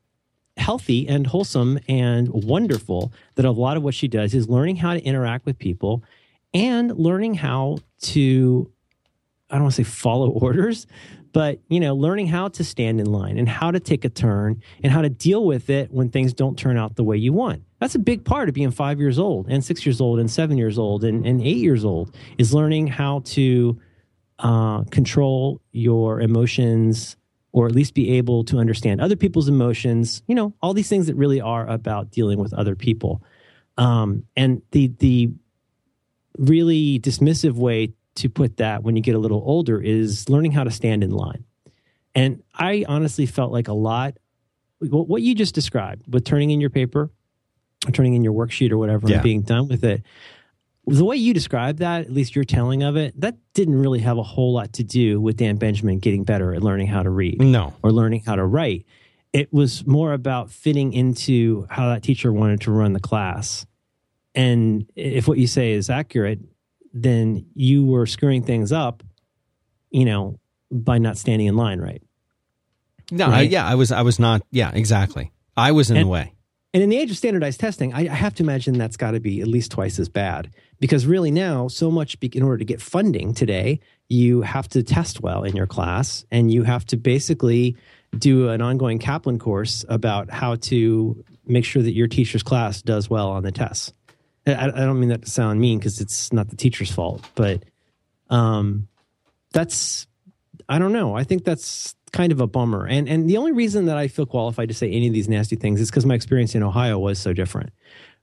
healthy and wholesome and wonderful that a lot of what she does is learning how to interact with people and learning how to, I don't want to say follow orders, but, you know, learning how to stand in line and how to take a turn and how to deal with it when things don't turn out the way you want. That's a big part of being 5 years old and 6 years old and 7 years old and 8 years old is learning how to control your emotions, or at least be able to understand other people's emotions. You know, all these things that really are about dealing with other people. And the really dismissive way to put that when you get a little older is learning how to stand in line. And I honestly felt like what you just described with turning in your paper or turning in your worksheet or whatever and being done with it the way you described that, at least your telling of it, that didn't really have a whole lot to do with Dan Benjamin getting better at learning how to read. No. Or learning how to write. It was more about fitting into how that teacher wanted to run the class. And if what you say is accurate, then you were screwing things up, you know, by not standing in line right. No, right? I was not. Yeah, exactly. I was in the way. And in the age of standardized testing, I have to imagine that's got to be at least twice as bad. Because really now, so much, in order to get funding today, you have to test well in your class. And you have to basically do an ongoing Kaplan course about how to make sure that your teacher's class does well on the tests. I don't mean that to sound mean because it's not the teacher's fault. But that's, I don't know. I think that's kind of a bummer. And the only reason that I feel qualified to say any of these nasty things is because my experience in Ohio was so different.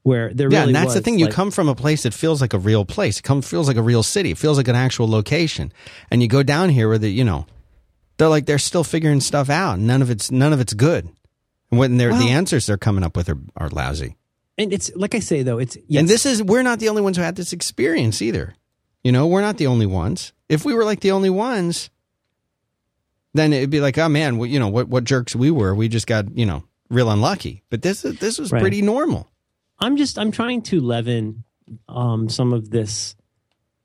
Where there really and that's the thing. Like, you come from a place that feels like a real place. It feels like a real city. It feels like an actual location. And you go down here where they're still figuring stuff out. None of it's good. And when the answers they're coming up with are lousy. And it's like I say though, it's yes. And we're not the only ones who had this experience either. You know, we're not the only ones. If we were like the only ones, then it'd be like, oh man, well, you know what jerks we were. We just got real unlucky. But this was right. Pretty normal. I'm trying to leaven some of this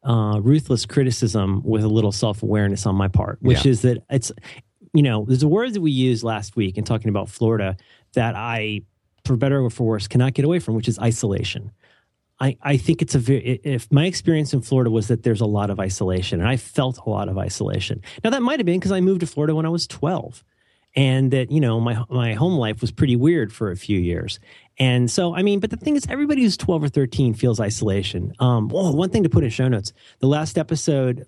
ruthless criticism with a little self-awareness on my part, which is that it's there's a word that we used last week in talking about Florida that I, for better or for worse, cannot get away from, which is isolation. I think it's if my experience in Florida was that there's a lot of isolation, and I felt a lot of isolation. Now that might have been because I moved to Florida when I was 12, and that my home life was pretty weird for a few years. And so but the thing is, everybody who's 12 or 13 feels isolation. One thing to put in show notes: the latest episode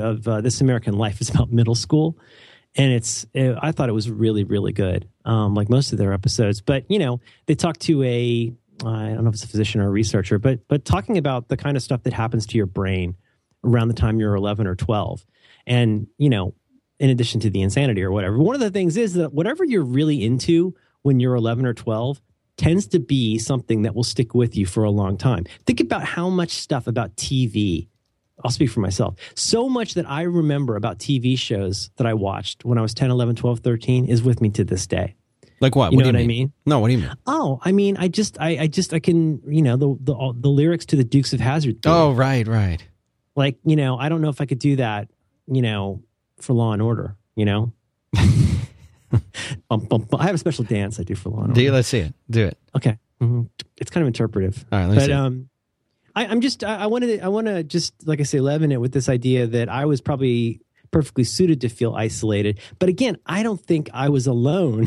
of This American Life is about middle school, and I thought it was really, really good, like most of their episodes. But they talked to a I don't know if it's a physician or a researcher, but talking about the kind of stuff that happens to your brain around the time you're 11 or 12. And, in addition to the insanity or whatever, one of the things is that whatever you're really into when you're 11 or 12 tends to be something that will stick with you for a long time. Think about how much stuff about TV. I'll speak for myself. So much that I remember about TV shows that I watched when I was 10, 11, 12, 13 is with me to this day. Like what? What do you mean? No, what do you mean? Oh, I mean, I just, I can, the lyrics to the Dukes of Hazzard theme. Oh, right. Like, I don't know if I could do that, for Law and Order, I have a special dance I do for Law and Order. Let's see it. Do it. Okay. Mm-hmm. It's kind of interpretive. All right, let's see. I want to just, like I say, leaven it with this idea that I was probably perfectly suited to feel isolated. But again, I don't think I was alone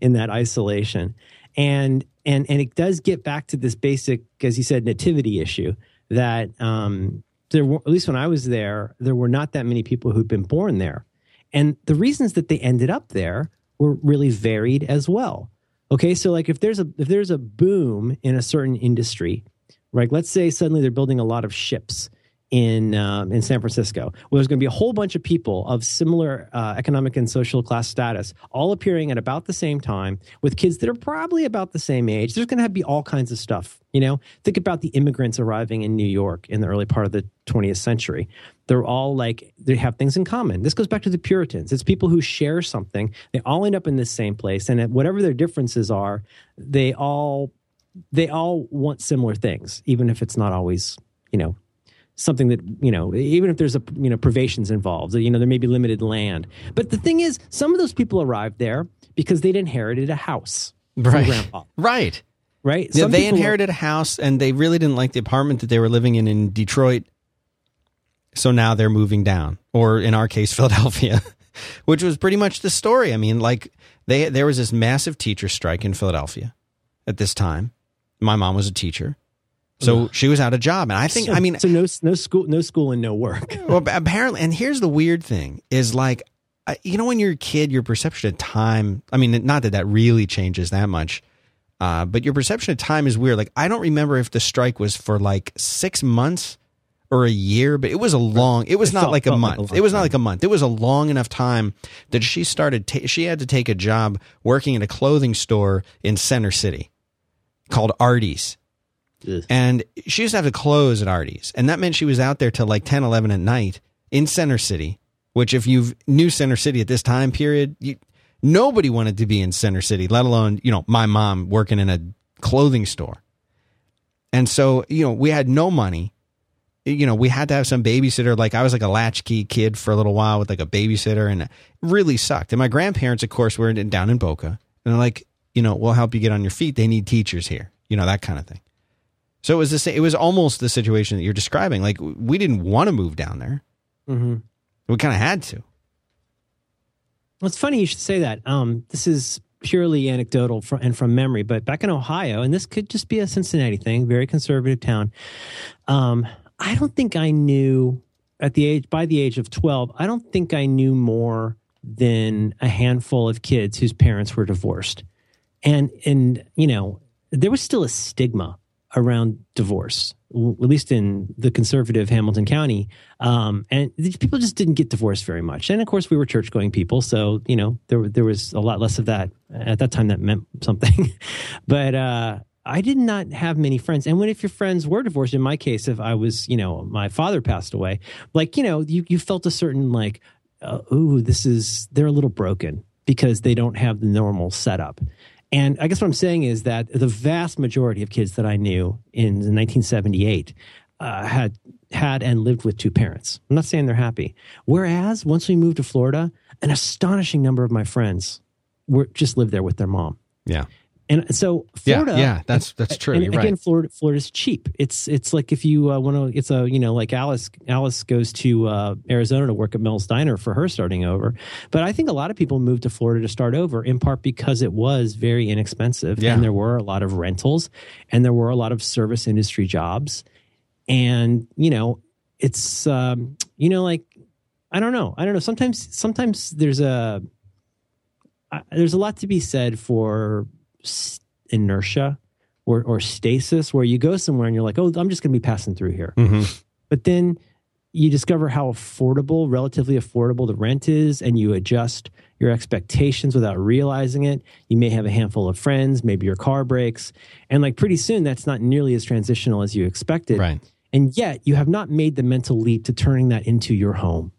in that isolation. And it does get back to this basic, as you said, nativity issue that there were, at least when I was there were not that many people who'd been born there. And the reasons that they ended up there were really varied as well. Okay, so like if there's a boom in a certain industry, right? Let's say suddenly they're building a lot of ships in San Francisco, where there's going to be a whole bunch of people of similar economic and social class status all appearing at about the same time with kids that are probably about the same age. There's going to be all kinds of stuff, Think about the immigrants arriving in New York in the early part of the 20th century. They're all like, they have things in common. This goes back to the Puritans. It's people who share something. They all end up in the same place, and at whatever their differences are, they all want similar things, even if it's not always, something that, even if there's a, privations involved, there may be limited land. But the thing is, some of those people arrived there because they'd inherited a house from grandpa. Right. Right. Yeah, they inherited a house and they really didn't like the apartment that they were living in Detroit. So now they're moving down, or in our case, Philadelphia, which was pretty much the story. I mean, like there was this massive teacher strike in Philadelphia at this time. My mom was a teacher. So she was out of job, and I think so no school and no work. Well, apparently, and here's the weird thing: is like, when you're a kid, your perception of time. I mean, not that really changes that much, but your perception of time is weird. Like, I don't remember if the strike was for like 6 months or a year, but it was a long. It was not like a month. It was not like a month. It was a long enough time that she started. She had to take a job working at a clothing store in Center City called Artie's. Ugh. And she used to have to close at Artie's, and that meant she was out there till like 10, 11 at night in Center City, which if you knew Center City at this time period, nobody wanted to be in Center City, let alone, you know, my mom working in a clothing store. And so, you know, we had no money. You know, we had to have some babysitter. Like I was like a latchkey kid for a little while with like a babysitter, and it really sucked. And my grandparents, of course, were down in Boca, and they're like, you know, we'll help you get on your feet. They need teachers here, you know, that kind of thing. So it was the same. It was almost the situation that you're describing. Like we didn't want to move down there. Mm-hmm. We kind of had to. Well, it's funny you should say that. This is purely anecdotal and from memory, but back in Ohio, and this could just be a Cincinnati thing, very conservative town. I don't think I knew by the age of 12, I don't think I knew more than a handful of kids whose parents were divorced. And, you know, there was still a stigma around divorce, at least in the conservative Hamilton County. And people just didn't get divorced very much. And of course we were church going people. So, you know, there was a lot less of that at that time. That meant something, but, I did not have many friends. And if your friends were divorced, in my case, if I was, you know, my father passed away, like, you know, you felt a certain like, ooh, they're a little broken because they don't have the normal setup. And I guess what I'm saying is that the vast majority of kids that I knew in 1978 had and lived with two parents. I'm not saying they're happy. Whereas once we moved to Florida, an astonishing number of my friends just lived there with their mom. Yeah. And so Florida, yeah, that's true. And again, right. Florida's cheap. It's like if you want to, it's a, you know, like Alice goes to Arizona to work at Mel's Diner for her starting over. But I think a lot of people moved to Florida to start over in part because it was very inexpensive, yeah. And there were a lot of rentals, and there were a lot of service industry jobs, and you know, it's you know, like I don't know. Sometimes there's a lot to be said for inertia or stasis, where you go somewhere and you're like, oh, I'm just going to be passing through here. Mm-hmm. But then you discover how relatively affordable the rent is, and you adjust your expectations without realizing it. You may have a handful of friends, maybe your car breaks, and like pretty soon that's not nearly as transitional as you expected. Right. And yet you have not made the mental leap to turning that into your home.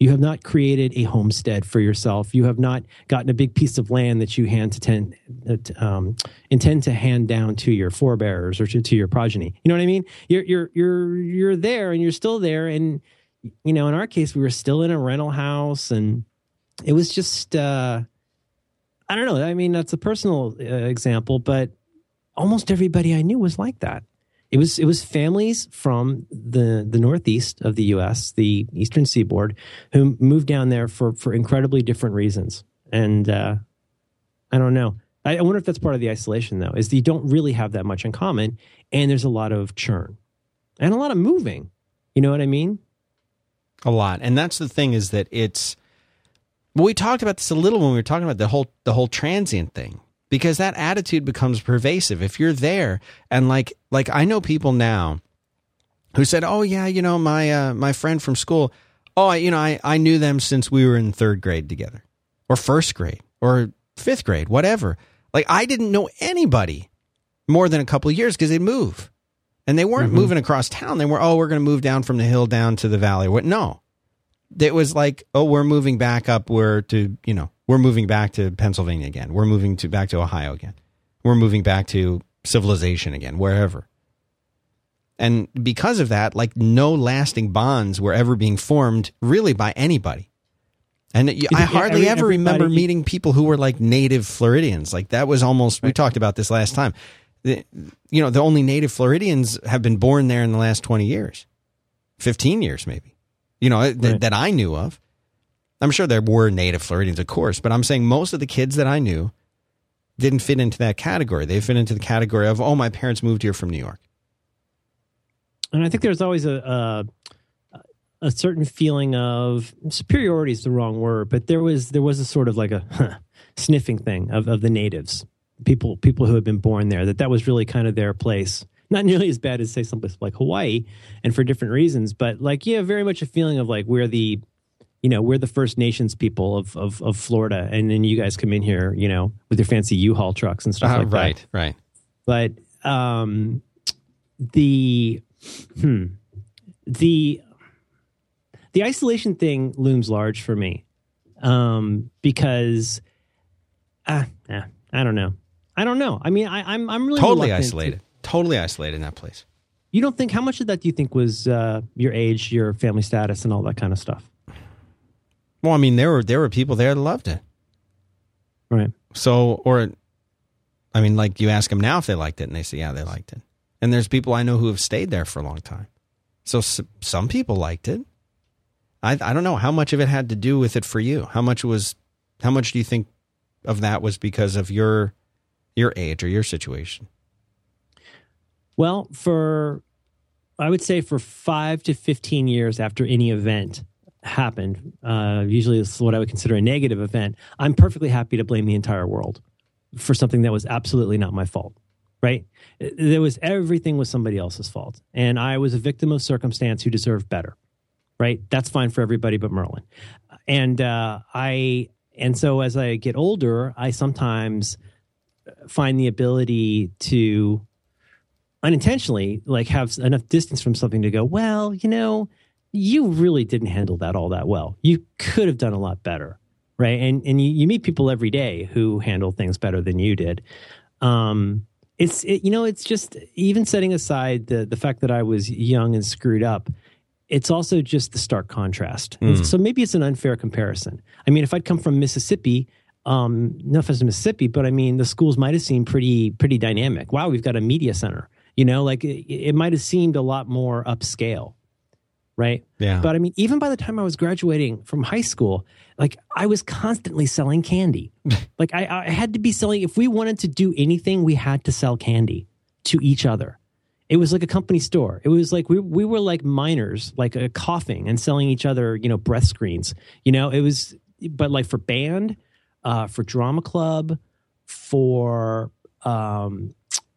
You have not created a homestead for yourself. You have not gotten a big piece of land that you intend to hand down to your forebears or to your progeny. You know what I mean? You're there, and you're still there. And, you know, in our case, we were still in a rental house, and it was just, I don't know. I mean, that's a personal example, but almost everybody I knew was like that. It was families from the northeast of the U.S., the eastern seaboard, who moved down there for incredibly different reasons. And I don't know. I wonder if that's part of the isolation, though, is that you don't really have that much in common. And there's a lot of churn and a lot of moving. You know what I mean? A lot. And that's the thing, is that it's... Well, we talked about this a little when we were talking about the whole transient thing. Because that attitude becomes pervasive. If you're there, and like I know people now who said, oh yeah, you know, my friend from school, oh, you know, I knew them since we were in third grade together, or first grade, or fifth grade, whatever. Like I didn't know anybody more than a couple of years because they'd move. And they weren't moving across town. They were, oh, we're going to move down from the hill down to the valley. What? No. It was like, oh, we're moving back up. We're moving back to Pennsylvania again. We're moving back to Ohio again. We're moving back to civilization again, wherever. And because of that, like no lasting bonds were ever being formed really by anybody. And I hardly ever remember meeting people who were like native Floridians. Like that was almost, right. We talked about this last time. You know, the only native Floridians have been born there in the last 20 years, 15 years maybe, you know, right. That I knew of. I'm sure there were native Floridians, of course, but I'm saying most of the kids that I knew didn't fit into that category. They fit into the category of, oh, my parents moved here from New York. And I think there's always a certain feeling of superiority is the wrong word, but there was a sort of like a sniffing thing of the natives, people who had been born there, that was really kind of their place. Not nearly as bad as, say, someplace like Hawaii, and for different reasons, but like, yeah, very much a feeling of like we're the... You know, we're the First Nations people of Florida, and then you guys come in here, you know, with your fancy U-Haul trucks and stuff like that. Right, right. But The isolation thing looms large for me because I don't know. I mean, I'm really totally isolated. Totally isolated in that place. You don't think, how much of that do you think was your age, your family status, and all that kind of stuff? Well, I mean, there were people there that loved it. Right. So, or, I mean, like you ask them now if they liked it, and they say, yeah, they liked it. And there's people I know who have stayed there for a long time. So some people liked it. I don't know how much of it had to do with it for you. How much do you think of that was because of your age or your situation? Well, I would say for 5 to 15 years after any event happened, usually it's what I would consider a negative event, I'm perfectly happy to blame the entire world for something that was absolutely not my fault, right? Everything was somebody else's fault. And I was a victim of circumstance who deserved better, right? That's fine for everybody but Merlin. And so as I get older, I sometimes find the ability to unintentionally, like, have enough distance from something to go, well, you know, you really didn't handle that all that well. You could have done a lot better, right? And you meet people every day who handle things better than you did. It's just, even setting aside the fact that I was young and screwed up, it's also just the stark contrast. Mm. So maybe it's an unfair comparison. I mean, if I'd come from Mississippi, no offense to Mississippi, but I mean, the schools might have seemed pretty dynamic. Wow, we've got a media center. You know, like it might have seemed a lot more upscale, right? Yeah. But I mean, even by the time I was graduating from high school, like, I was constantly selling candy. Like I had to be selling, if we wanted to do anything, we had to sell candy to each other. It was like a company store. It was like we were like minors, like coughing and selling each other, you know, breath screens. You know, it was, but like for band, for drama club, for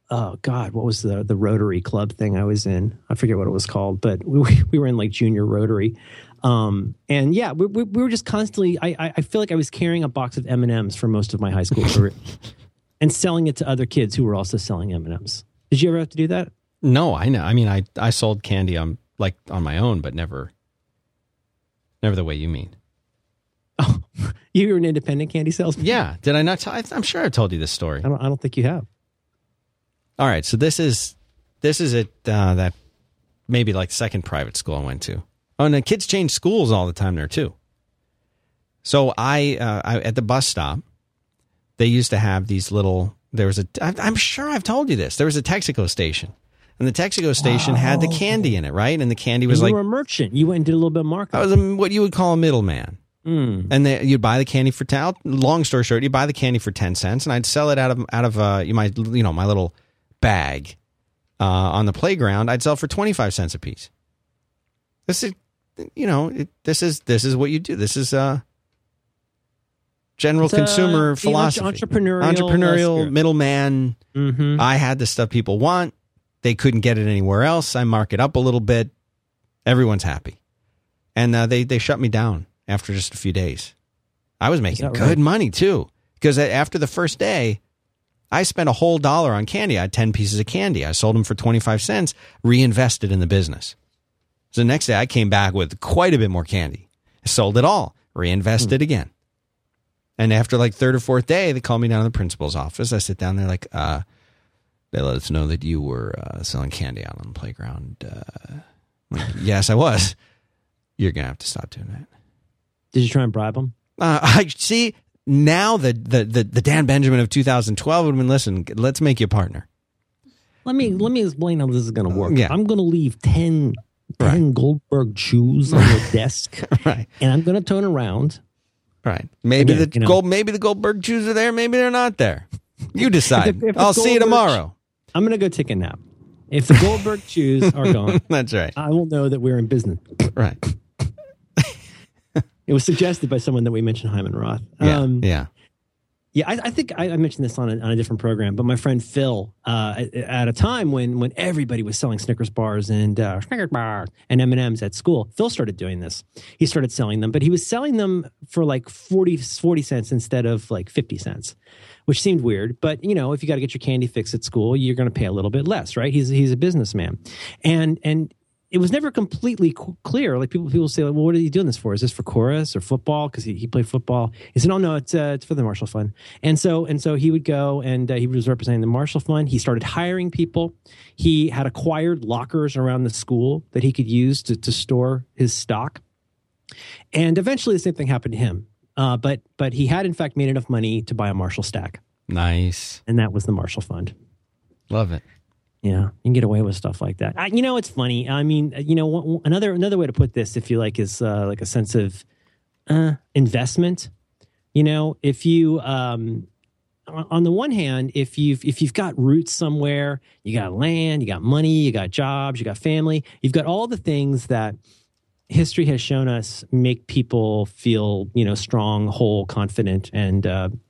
oh God, what was the Rotary Club thing I was in? I forget what it was called, but we were in like junior Rotary. And yeah, we were just constantly, I feel like I was carrying a box of M&Ms for most of my high school career and selling it to other kids who were also selling M&Ms. Did you ever have to do that? No, I know. I mean, I sold candy on my own, but never the way you mean. Oh, you were an independent candy salesman? Yeah. Did I not? I'm sure I told you this story. I don't think you have. All right, so this is at that maybe like second private school I went to. Oh, and the kids change schools all the time there too. So I at the bus stop, they used to have these little. I'm sure I've told you this. There was a Texaco station, and the Texaco station had the candy in it, right? And the candy was like, you were a merchant. You went and did a little bit of markup. I was what you would call a middleman. Mm. And you'd buy the candy for long story short, you buy the candy for 10 cents, and I'd sell it out of my little bag on the playground. I'd sell for 25 cents a piece. This is, this is what you do. This is general consumer philosophy, entrepreneurial middleman. Mm-hmm. I had the stuff people want. They couldn't get it anywhere else. I mark it up a little bit. Everyone's happy. And they shut me down after just a few days. I was making good money too, because after the first day, I spent a whole $1 on candy. I had 10 pieces of candy. I sold them for 25 cents, reinvested in the business. So the next day I came back with quite a bit more candy. I sold it all, reinvested again. And after like third or fourth day, they called me down to the principal's office. I sit down there like, they let us know that you were selling candy out on the playground. Like, yes, I was. You're going to have to stop doing that. Did you try and bribe them? I see. Now the Dan Benjamin of 2012 would have been, listen, let's make you a partner. Let me explain how this is going to work. Yeah. I'm going to leave 10 Goldberg shoes on your desk, right? And I'm going to turn around. Right. Maybe maybe the Goldberg shoes are there. Maybe they're not there. You decide. I'll see you tomorrow. I'm going to go take a nap. If the Goldberg shoes are gone, that's right. I will know that we're in business. Right. It was suggested by someone that we mentioned, Hyman Roth. Yeah. Yeah, I think I mentioned this on a different program, but my friend Phil, at a time when everybody was selling Snickers bars and M&Ms at school, Phil started doing this. He started selling them, but he was selling them for like 40 cents instead of like 50 cents, which seemed weird. But, you know, if you got to get your candy fix at school, you're going to pay a little bit less, right? He's a businessman. And it was never completely clear. Like people say, like, "Well, what are you doing this for? Is this for chorus or football?" Because he played football. He said, "Oh no, it's for the Marshall Fund." And so he would go and he was representing the Marshall Fund. He started hiring people. He had acquired lockers around the school that he could use to store his stock. And eventually, the same thing happened to him. But he had in fact made enough money to buy a Marshall stack. Nice. And that was the Marshall Fund. Love it. Yeah, you can get away with stuff like that. It's funny. I mean, another way to put this, if you like, is like a sense of investment. You know, if you on the one hand, if you've got roots somewhere, you got land, you got money, you got jobs, you got family, you've got all the things that history has shown us make people feel, strong, whole, confident, and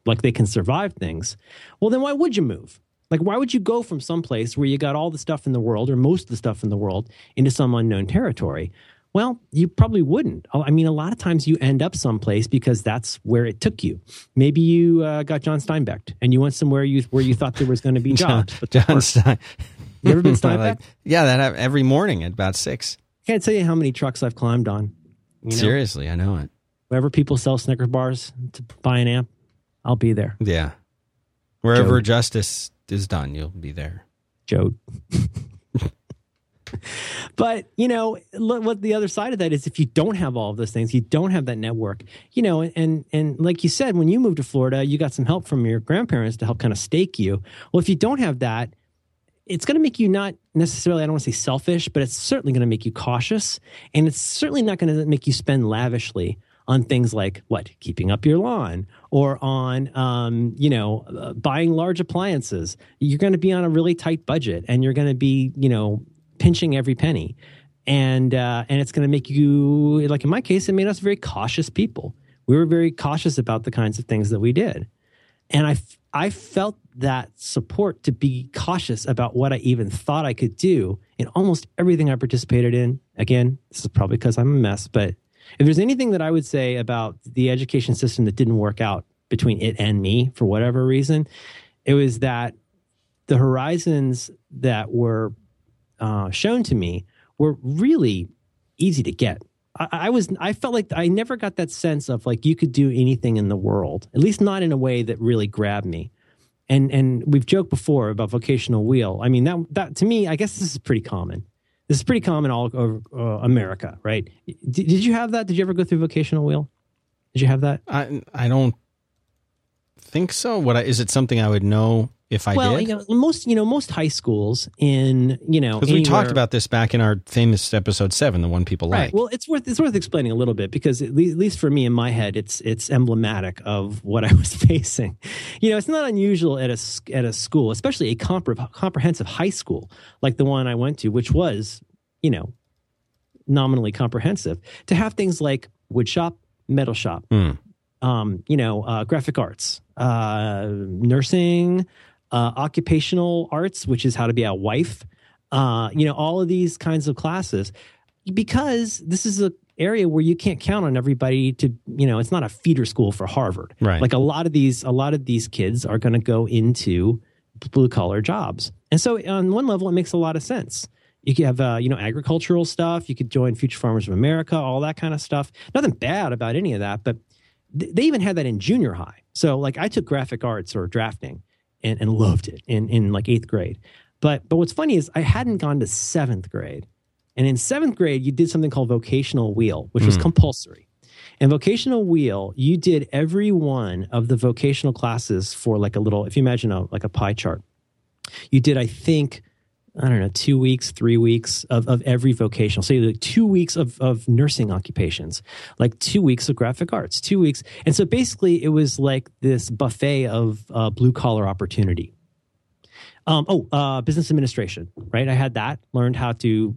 like they can survive things. Well, then why would you move? Like, why would you go from someplace where you got all the stuff in the world, or most of the stuff in the world, into some unknown territory? Well, you probably wouldn't. I mean, a lot of times you end up someplace because that's where it took you. Maybe you got John Steinbecked, and you went somewhere where you thought there was going to be jobs. John Stein. You ever been Steinbecked? Yeah, that every morning at about 6. I can't tell you how many trucks I've climbed on. Seriously, I know it. Wherever people sell Snickers bars to buy an amp, I'll be there. Yeah. Wherever justice is done, you'll be there, Joe. But what the other side of that is, if you don't have all of those things, you don't have that network, and like you said, when you moved to Florida, you got some help from your grandparents to help kind of stake you. Well, if you don't have that, it's going to make you not necessarily, I don't want to say selfish, but it's certainly going to make you cautious, and it's certainly not going to make you spend lavishly on things like, keeping up your lawn, or on, buying large appliances. You're going to be on a really tight budget, and you're going to be, pinching every penny. And it's going to make you, like in my case, it made us very cautious people. We were very cautious about the kinds of things that we did. And I felt that support to be cautious about what I even thought I could do in almost everything I participated in. Again, this is probably because I'm a mess, but if there's anything that I would say about the education system that didn't work out between it and me for whatever reason, it was that the horizons that were shown to me were really easy to get. I felt like I never got that sense of like you could do anything in the world, at least not in a way that really grabbed me. And we've joked before about vocational wheel. I mean, that to me, I guess this is pretty common. This is pretty common all over America, right? Did you have that? Did you ever go through vocational wheel? Did you have that? I don't think so. Is it something I would know if I did? Well, most high schools in, because we talked about this back in our famous episode 7, the one people like. Right. Well, it's worth explaining a little bit, because at least for me in my head, it's emblematic of what I was facing. It's not unusual at a school, especially a comprehensive high school like the one I went to, which was, nominally comprehensive, to have things like wood shop, metal shop, graphic arts, nursing, occupational arts, which is how to be a wife, all of these kinds of classes, because this is an area where you can't count on everybody to, it's not a feeder school for Harvard. Right. Like a lot of these kids are going to go into blue collar jobs. And so on one level, it makes a lot of sense. You could have, agricultural stuff. You could join Future Farmers of America, all that kind of stuff. Nothing bad about any of that, but they even had that in junior high. So like I took graphic arts or drafting and loved it in like 8th grade. But what's funny is I hadn't gone to 7th grade. And in 7th grade, you did something called vocational wheel, which was compulsory. And vocational wheel, you did every one of the vocational classes for like a little, if you imagine a pie chart, you did, I think, 2 weeks, 3 weeks of every vocational. So you did 2 weeks of nursing occupations, like 2 weeks of graphic arts, 2 weeks. And so basically it was like this buffet of blue collar opportunity. Business administration, right? I had that, learned how to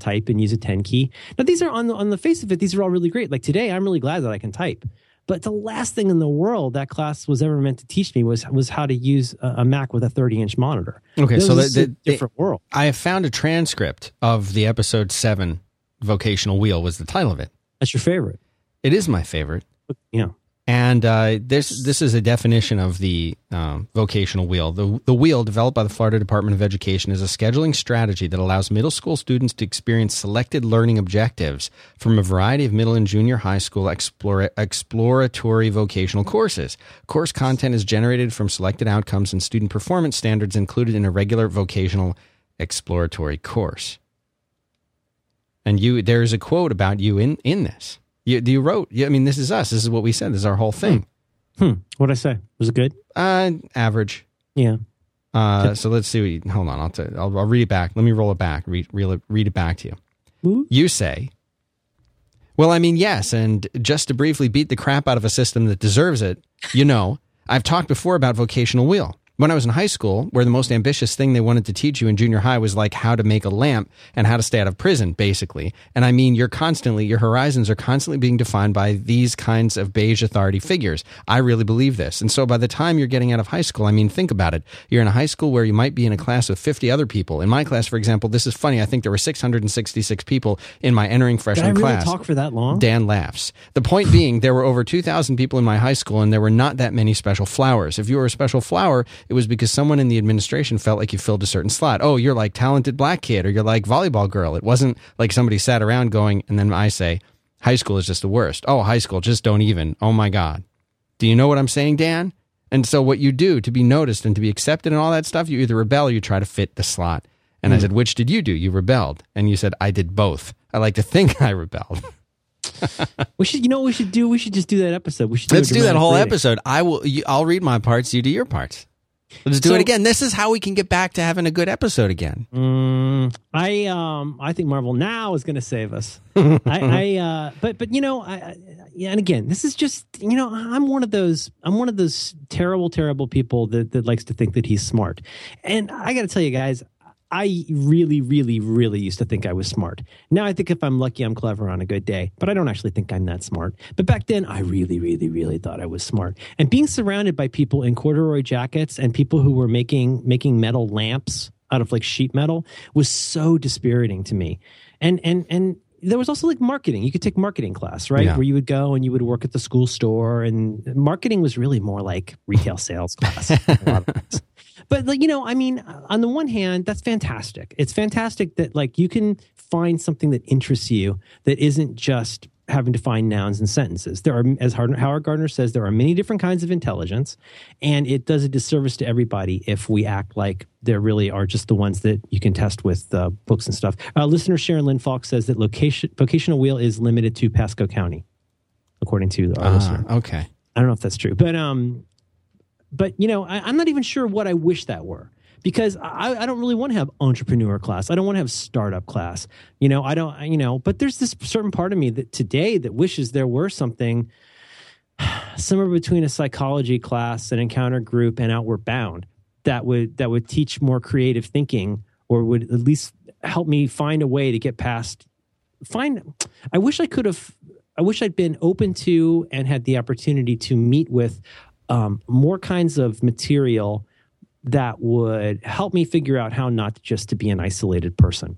type and use a 10 key. Now these are on the face of it, these are all really great. Like today, I'm really glad that I can type. But the last thing in the world that class was ever meant to teach me was how to use a Mac with a 30-inch monitor. Okay, so that's a different world. I have found a transcript of the episode 7, Vocational Wheel was the title of it. That's your favorite. It is my favorite. Yeah. And this is a definition of the vocational wheel. The wheel, developed by the Florida Department of Education, is a scheduling strategy that allows middle school students to experience selected learning objectives from a variety of middle and junior high school exploratory vocational courses. Course content is generated from selected outcomes and student performance standards included in a regular vocational exploratory course. And there is a quote about you in this. You wrote, I mean, this is us. This is what we said. This is our whole thing. What'd I say? Was it good? Average. Yeah. So let's see. Hold on. I'll read it back. Let me roll it back. Read it back to you. Ooh. You say, well, I mean, yes. And just to briefly beat the crap out of a system that deserves it, I've talked before about vocational wheel. When I was in high school, where the most ambitious thing they wanted to teach you in junior high was like how to make a lamp and how to stay out of prison, basically. And I mean, your horizons are constantly being defined by these kinds of beige authority figures. I really believe this. And so by the time you're getting out of high school, I mean, think about it. You're in a high school where you might be in a class with 50 other people. In my class, for example, this is funny. I think there were 666 people in my entering freshman class. Did I really talk for that long? Dan laughs. The point being, there were over 2,000 people in my high school, and there were not that many special flowers. If you were a special flower, it was because someone in the administration felt like you filled a certain slot. Oh, you're like talented black kid, or you're like volleyball girl. It wasn't like somebody sat around going, and then I say, high school is just the worst. Oh, high school, just don't even. Oh my God. Do you know what I'm saying, Dan? And so what you do to be noticed and to be accepted and all that stuff, you either rebel or you try to fit the slot. And I said, which did you do? You rebelled. And you said, I did both. I like to think I rebelled. We should, what we should do? We should just do that episode. Let's do that whole episode. I'll read my parts. You do your parts. Let's do it again. This is how we can get back to having a good episode again. I think Marvel Now is going to save us. And again, this is just, I'm one of those terrible people that likes to think that he's smart. And I got to tell you guys, I really, really, really used to think I was smart. Now I think if I'm lucky, I'm clever on a good day, but I don't actually think I'm that smart. But back then, I really, really, really thought I was smart. And being surrounded by people in corduroy jackets and people who were making metal lamps out of like sheet metal was so dispiriting to me. And there was also like marketing. You could take marketing class, right? Yeah. Where you would go and you would work at the school store, and marketing was really more like retail sales class. A lot of things. But, on the one hand, that's fantastic. It's fantastic that, you can find something that interests you that isn't just having to find nouns and sentences. There are, as Howard Gardner says, there are many different kinds of intelligence, and it does a disservice to everybody if we act like there really are just the ones that you can test with books and stuff. Listener Sharon Lynn Falk says that vocational wheel is limited to Pasco County, according to our listener. Okay. I don't know if that's true, but... But, I'm not even sure what I wish that were, because I don't really want to have entrepreneur class. I don't want to have startup class. But there's this certain part of me that today that wishes there were something somewhere between a psychology class, an encounter group, and Outward Bound that would teach more creative thinking, or would at least help me find a way to get past. I wish I'd been open to and had the opportunity to meet with more kinds of material that would help me figure out how not just to be an isolated person.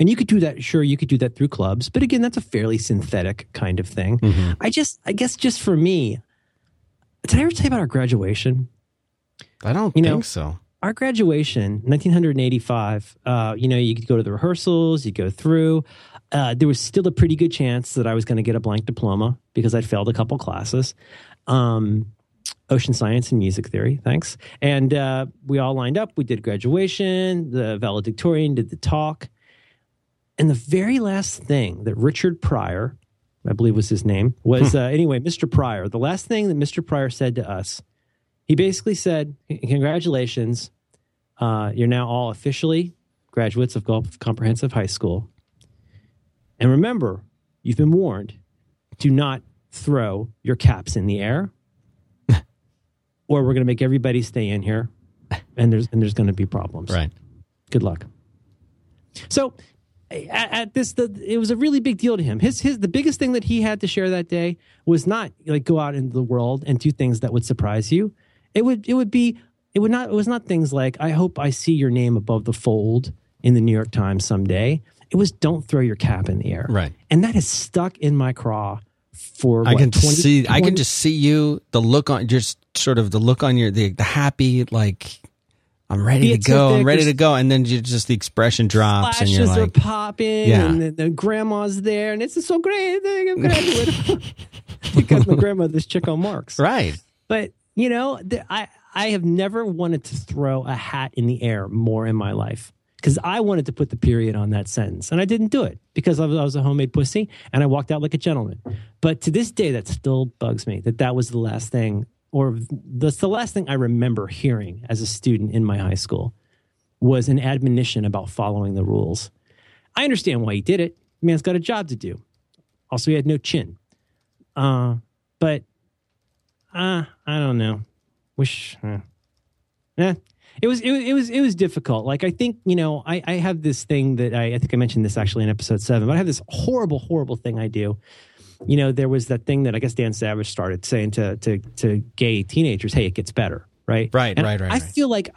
And you could do that. Sure, you could do that through clubs. But again, that's a fairly synthetic kind of thing. Mm-hmm. I guess for me, did I ever tell you about our graduation? I don't think so. Our graduation, 1985, you could go to the rehearsals, you go through. There was still a pretty good chance that I was going to get a blank diploma because I'd failed a couple classes. Ocean science and music theory, thanks. And we all lined up. We did graduation. The valedictorian did the talk. And the very last thing that Richard Pryor, I believe was his name, was anyway, Mr. Pryor. The last thing that Mr. Pryor said to us, he basically said, congratulations. You're now all officially graduates of Gulf Comprehensive High School. And remember, you've been warned, do not throw your caps in the air. Or we're going to make everybody stay in here, and there's going to be problems. Right. Good luck. So it was a really big deal to him. His the biggest thing that he had to share that day was not like go out into the world and do things that would surprise you. It was not things like, I hope I see your name above the fold in the New York Times someday. It was, don't throw your cap in the air. Right. And that is stuck in my craw for I can just see you, the look on, just sort of the look on your, the happy, like, I'm ready to go. I'm ready to go. And then you just, the expression drops and you're like, flashes are popping and the grandma's there and it's so great. I'm graduating because my grandmother's Chico Marx. Right. But, you know, I have never wanted to throw a hat in the air more in my life, because I wanted to put the period on that sentence, and I didn't do it because I was a homemade pussy and I walked out like a gentleman. But to this day, that still bugs me that was the last thing, or that's the last thing I remember hearing as a student in my high school, was an admonition about following the rules. I understand why he did it. The man's got a job to do. Also, he had no chin. But I don't know. It was difficult. Like, I think, you know, I have this thing that I think I mentioned this actually in episode 7, but I have this horrible thing I do. You know, there was that thing that I guess Dan Savage started saying to gay teenagers, hey, it gets better, right? Right. I feel like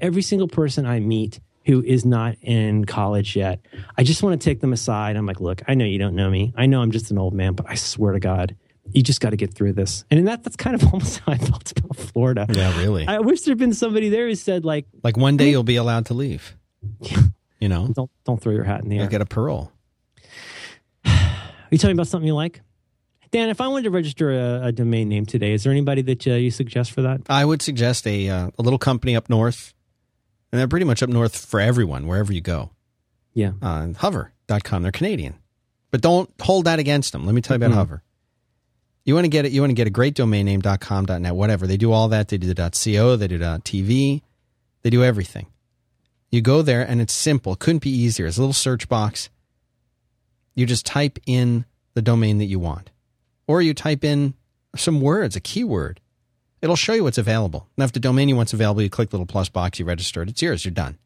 every single person I meet who is not in college yet, I just want to take them aside. I'm like, look, I know you don't know me. I know I'm just an old man, but I swear to God, you just got to get through this. And that's kind of almost how I felt about Florida. Yeah, really. I wish there'd been somebody there who said, like one day you'll be allowed to leave. You know, don't throw your hat in the air. You'll get a parole. Are you talking about something you like? Dan, if I wanted to register a domain name today, is there anybody that you suggest for that? I would suggest a little company up north. And they're pretty much up north for everyone, wherever you go. Yeah. Hover.com. They're Canadian. But don't hold that against them. Let me tell you about Hover. You want to get it. You want to get a great domain name, .com, .net, whatever. They do all that. They do the .co. They do .tv. They do everything. You go there, and it's simple. Couldn't be easier. It's a little search box. You just type in the domain that you want, or you type in some words, a keyword. It'll show you what's available. Now, if the domain you want's available, you click the little plus box, you register it. It's yours. You're done.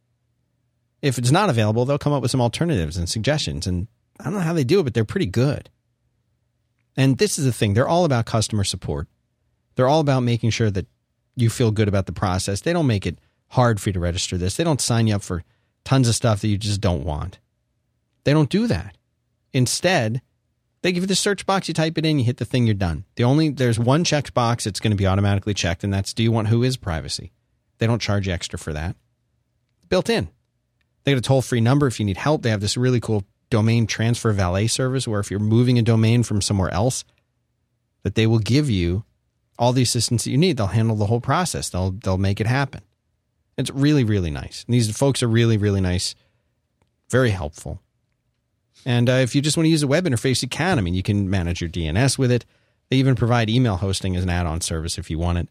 If it's not available, they'll come up with some alternatives and suggestions. And I don't know how they do it, but they're pretty good. And this is the thing. They're all about customer support. They're all about making sure that you feel good about the process. They don't make it hard for you to register this. They don't sign you up for tons of stuff that you just don't want. They don't do that. Instead, they give you the search box. You type it in. You hit the thing. You're done. There's one checkbox that's going to be automatically checked, and that's, do you want Who Is privacy? They don't charge you extra for that. Built in. They get a toll-free number if you need help. They have this really cool domain transfer valet service, where if you're moving a domain from somewhere else, that they will give you all the assistance that you need. They'll handle the whole process. They'll make it happen. It's really, really nice. And these folks are really, really nice, very helpful. And if you just want to use a web interface, you can. I mean, you can manage your DNS with it. They even provide email hosting as an add-on service if you want it.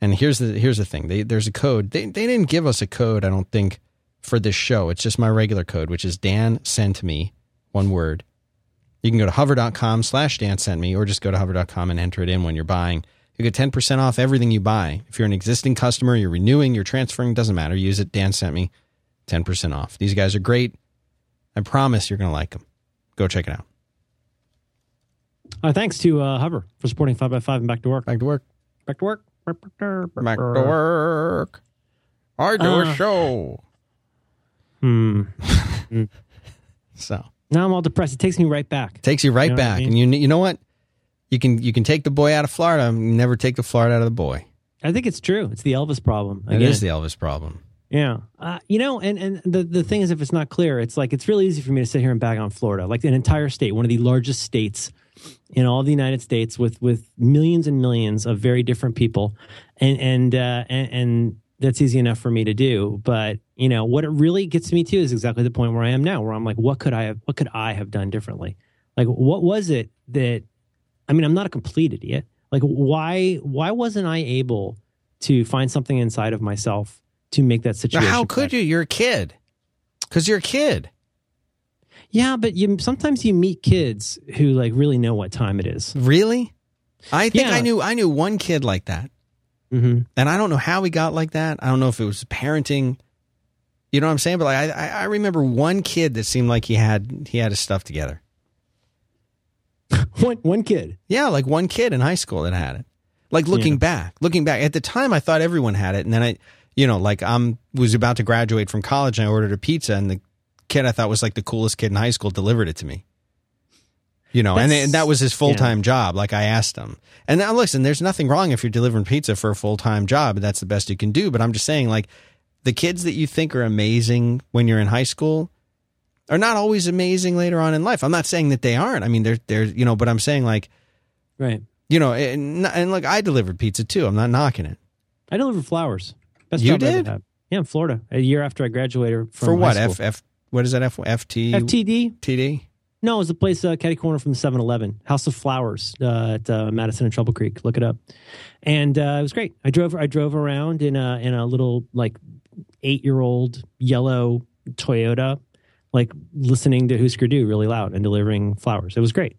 And here's the thing. There's a code. They didn't give us a code, I don't think, for this show. It's just my regular code, which is Dan Sent Me, one word. You can go to hover.com/Dan Sent Me, or just go to hover.com and enter it in when you're buying. You get 10% off everything you buy. If you're an existing customer, you're renewing, you're transferring, doesn't matter. Use it. Dan Sent Me, 10% off. These guys are great. I promise you're going to like them. Go check it out. Thanks to Hover for supporting 5x5 and Back to Work. Back to Work. Back to Work. Back to Work. I do a show. So now I'm all depressed. It takes me right back. Takes you right back. I mean? And you know what? You can take the boy out of Florida and never take the Florida out of the boy. I think it's true. It's the Elvis problem. Again. It is the Elvis problem. Yeah. You know, and the thing is, if it's not clear, it's like, it's really easy for me to sit here and bag on Florida, like an entire state, one of the largest states in all the United States, with millions and millions of very different people. And that's easy enough for me to do. But, you know, what it really gets me to is exactly the point where I am now, where I'm like, what could I have done differently? Like, what was it that, I mean, I'm not a complete idiot. Like, why wasn't I able to find something inside of myself to make that situation? Now, how could you? You're a kid. Because you're a kid. Yeah, but sometimes you meet kids who, like, really know what time it is. Really? I think I knew one kid like that. Mm-hmm. And I don't know how he got like that. I don't know if it was parenting. You know what I'm saying? But like, I remember one kid that seemed like he had his stuff together. One kid? Yeah, like one kid in high school that had it. Like looking back at the time, I thought everyone had it, and then I was about to graduate from college, and I ordered a pizza, and the kid I thought was like the coolest kid in high school delivered it to me. You know, and that was his full-time job. Like I asked him, and now listen, there's nothing wrong if you're delivering pizza for a full-time job, and that's the best you can do. But I'm just saying, like, the kids that you think are amazing when you're in high school are not always amazing later on in life. I'm not saying that they aren't. I mean, they're you know, but I'm saying, like, right. You know, and look, I delivered pizza too. I'm not knocking it. I delivered flowers. Best you did? Yeah, in Florida, a year after I graduated from high school. For what? What is that? FTD? TD? No, it was a place, catty corner from 7-Eleven, House of Flowers at Madison and Trouble Creek. Look it up. And it was great. I drove around in a little, like, 8-year-old yellow Toyota, like, listening to Husker Du really loud and delivering flowers. It was great.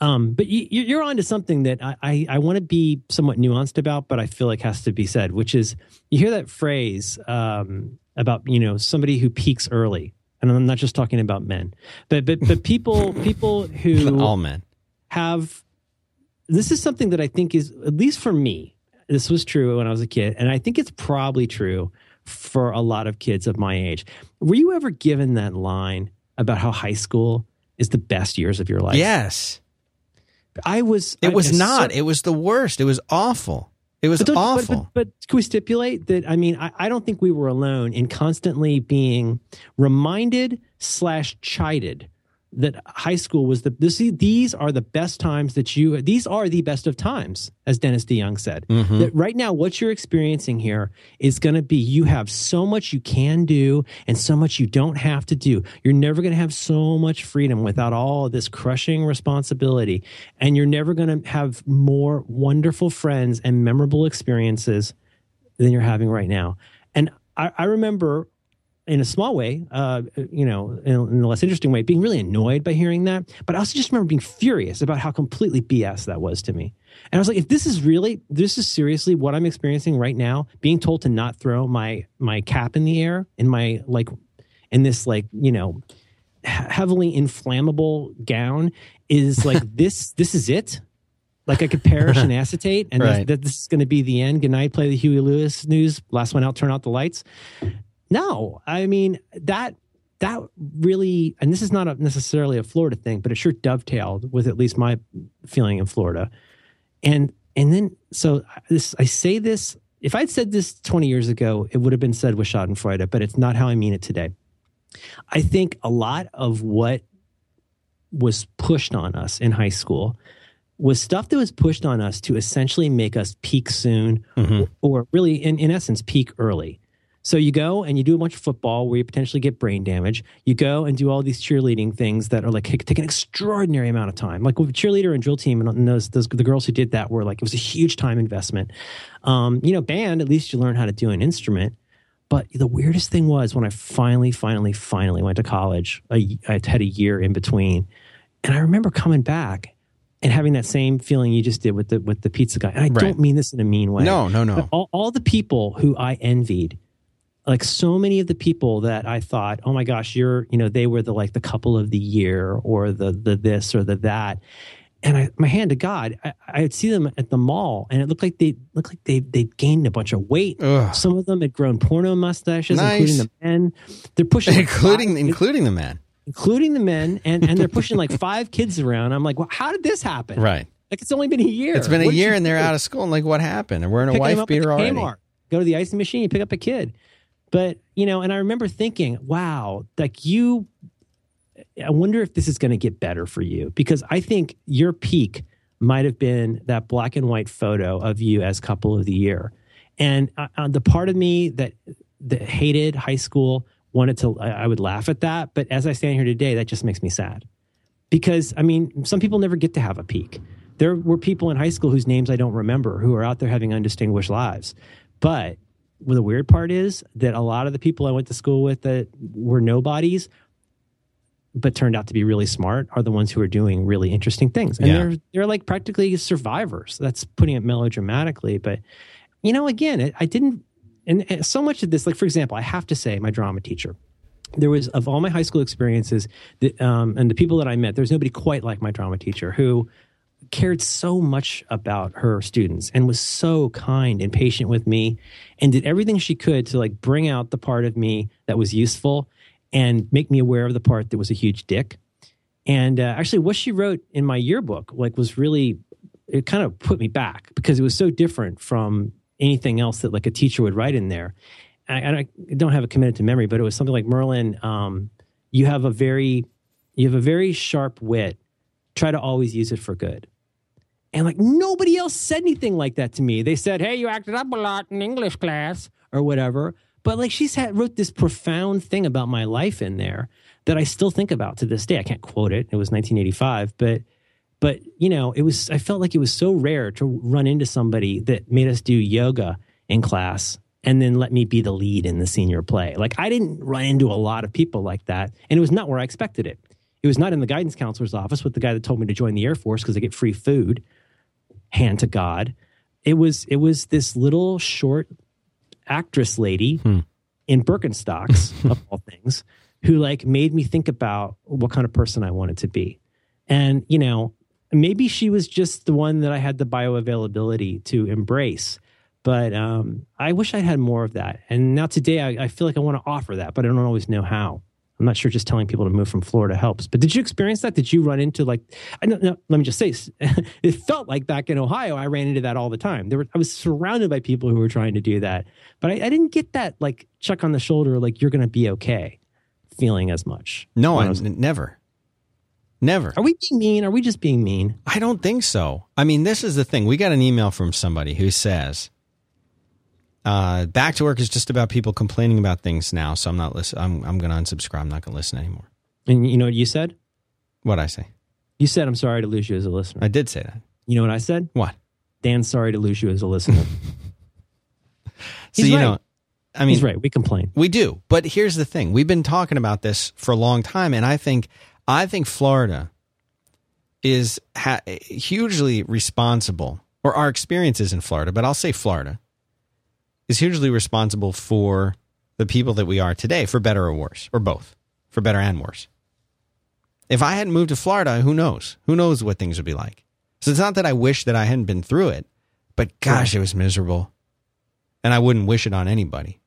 But you're on to something that I want to be somewhat nuanced about, but I feel like has to be said, which is you hear that phrase about, you know, somebody who peaks early. And I'm not just talking about men, but people who all men have. This is something that I think is, at least for me, this was true when I was a kid, and I think it's probably true for a lot of kids of my age. Were you ever given that line about how high school is the best years of your life? Yes. It was not. It was the worst. It was awful. It was awful. But can we stipulate that? I mean, I don't think we were alone in constantly being reminded / chided that high school was these are the best times that these are the best of times, as Dennis DeYoung said. Mm-hmm. That right now, what you're experiencing here is going to be, you have so much you can do and so much you don't have to do. You're never going to have so much freedom without all of this crushing responsibility. And you're never going to have more wonderful friends and memorable experiences than you're having right now. And I remember, in a small way, you know, in a less interesting way, being really annoyed by hearing that. But I also just remember being furious about how completely BS that was to me. And I was like, if this is seriously what I'm experiencing right now, being told to not throw my cap in the air in this heavily inflammable gown is like, this is it. Like I could perish in acetate, and right. that this is going to be the end. Good night, play the Huey Lewis news. Last one out, turn out the lights. No, I mean, that really, and this is not necessarily a Florida thing, but it sure dovetailed with at least my feeling in Florida. And then, so this, I say this, if I'd said this 20 years ago, it would have been said with schadenfreude, but it's not how I mean it today. I think a lot of what was pushed on us in high school was stuff that was pushed on us to essentially make us peak soon, mm-hmm. or really, in essence, peak early. So you go and you do a bunch of football where you potentially get brain damage. You go and do all these cheerleading things that are like, take an extraordinary amount of time. Like with cheerleader and drill team, and those the girls who did that were like, it was a huge time investment. You know, band, at least you learn how to do an instrument. But the weirdest thing was when I finally went to college, I had a year in between. And I remember coming back and having that same feeling you just did with the pizza guy. And I don't mean this in a mean way. No. But all the people who I envied, like so many of the people that I thought, oh my gosh, they were the couple of the year, or the this or the that. And my hand to God, I would see them at the mall, and it looked like they gained a bunch of weight. Ugh. Some of them had grown porno mustaches, nice. Including the men. They're pushing including the men, and they're pushing like 5 kids around. I'm like, well, how did this happen? Right, like it's only been a year. It's been a year, and they're out of school. And like, what happened? And we're in a wife beater already. Kmart. Go to the icing machine, you pick up a kid. But, you know, and I remember thinking, wow, like I wonder if this is going to get better for you, because I think your peak might have been that black and white photo of you as couple of the year. And the part of me that hated high school wanted to, I would laugh at that. But as I stand here today, that just makes me sad, because, I mean, some people never get to have a peak. There were people in high school whose names I don't remember who are out there having undistinguished lives. But well, the weird part is that a lot of the people I went to school with that were nobodies but turned out to be really smart are the ones who are doing really interesting things. And they're like practically survivors. That's putting it melodramatically. But, you know, again, I didn't and so much of this, like, for example, I have to say my drama teacher, there was, of all my high school experiences and the people that I met, there's nobody quite like my drama teacher, who cared so much about her students and was so kind and patient with me and did everything she could to, like, bring out the part of me that was useful and make me aware of the part that was a huge dick. And actually what she wrote in my yearbook, like, was really, it kind of put me back because it was so different from anything else that, like, a teacher would write in there. I don't have it committed to memory, but it was something like, Merlin, you have a very sharp wit. Try to always use it for good. And, like, nobody else said anything like that to me. They said, hey, you acted up a lot in English class or whatever. But, like, she wrote this profound thing about my life in there that I still think about to this day. I can't quote it. It was 1985. But you know, it was, I felt like it was so rare to run into somebody that made us do yoga in class and then let me be the lead in the senior play. Like, I didn't run into a lot of people like that. And it was not where I expected it. It was not in the guidance counselor's office with the guy that told me to join the Air Force because I get free food, hand to God. It was this little short actress lady in Birkenstocks, of all things, who, like, made me think about what kind of person I wanted to be. And, you know, maybe she was just the one that I had the bioavailability to embrace. But I wish I had more of that. And now today I feel like I want to offer that, but I don't always know how. I'm not sure just telling people to move from Florida helps. But did you experience that? Did you run into, like, no, let me just say, it felt like back in Ohio, I ran into that all the time. I was surrounded by people who were trying to do that. But I didn't get that, like, chuck on the shoulder, like, you're going to be okay feeling as much. No, Never. Are we being mean? Are we just being mean? I don't think so. I mean, this is the thing. We got an email from somebody who says, back to work is just about people complaining about things now, so I'm not listening. I'm going to unsubscribe. I'm not going to listen anymore. And you know what you said? What'd I say? You said, I'm sorry to lose you as a listener. I did say that. You know what I said? What? Dan's sorry to lose you as a listener. So, you know, I mean, he's right. We complain. We do. But here's the thing. We've been talking about this for a long time, and I think Florida is hugely responsible, or our experiences in Florida, but I'll say Florida, is hugely responsible for the people that we are today, for better or worse, or both, for better and worse. If I hadn't moved to Florida, who knows? Who knows what things would be like? So it's not that I wish that I hadn't been through it, but gosh, it was miserable. And I wouldn't wish it on anybody.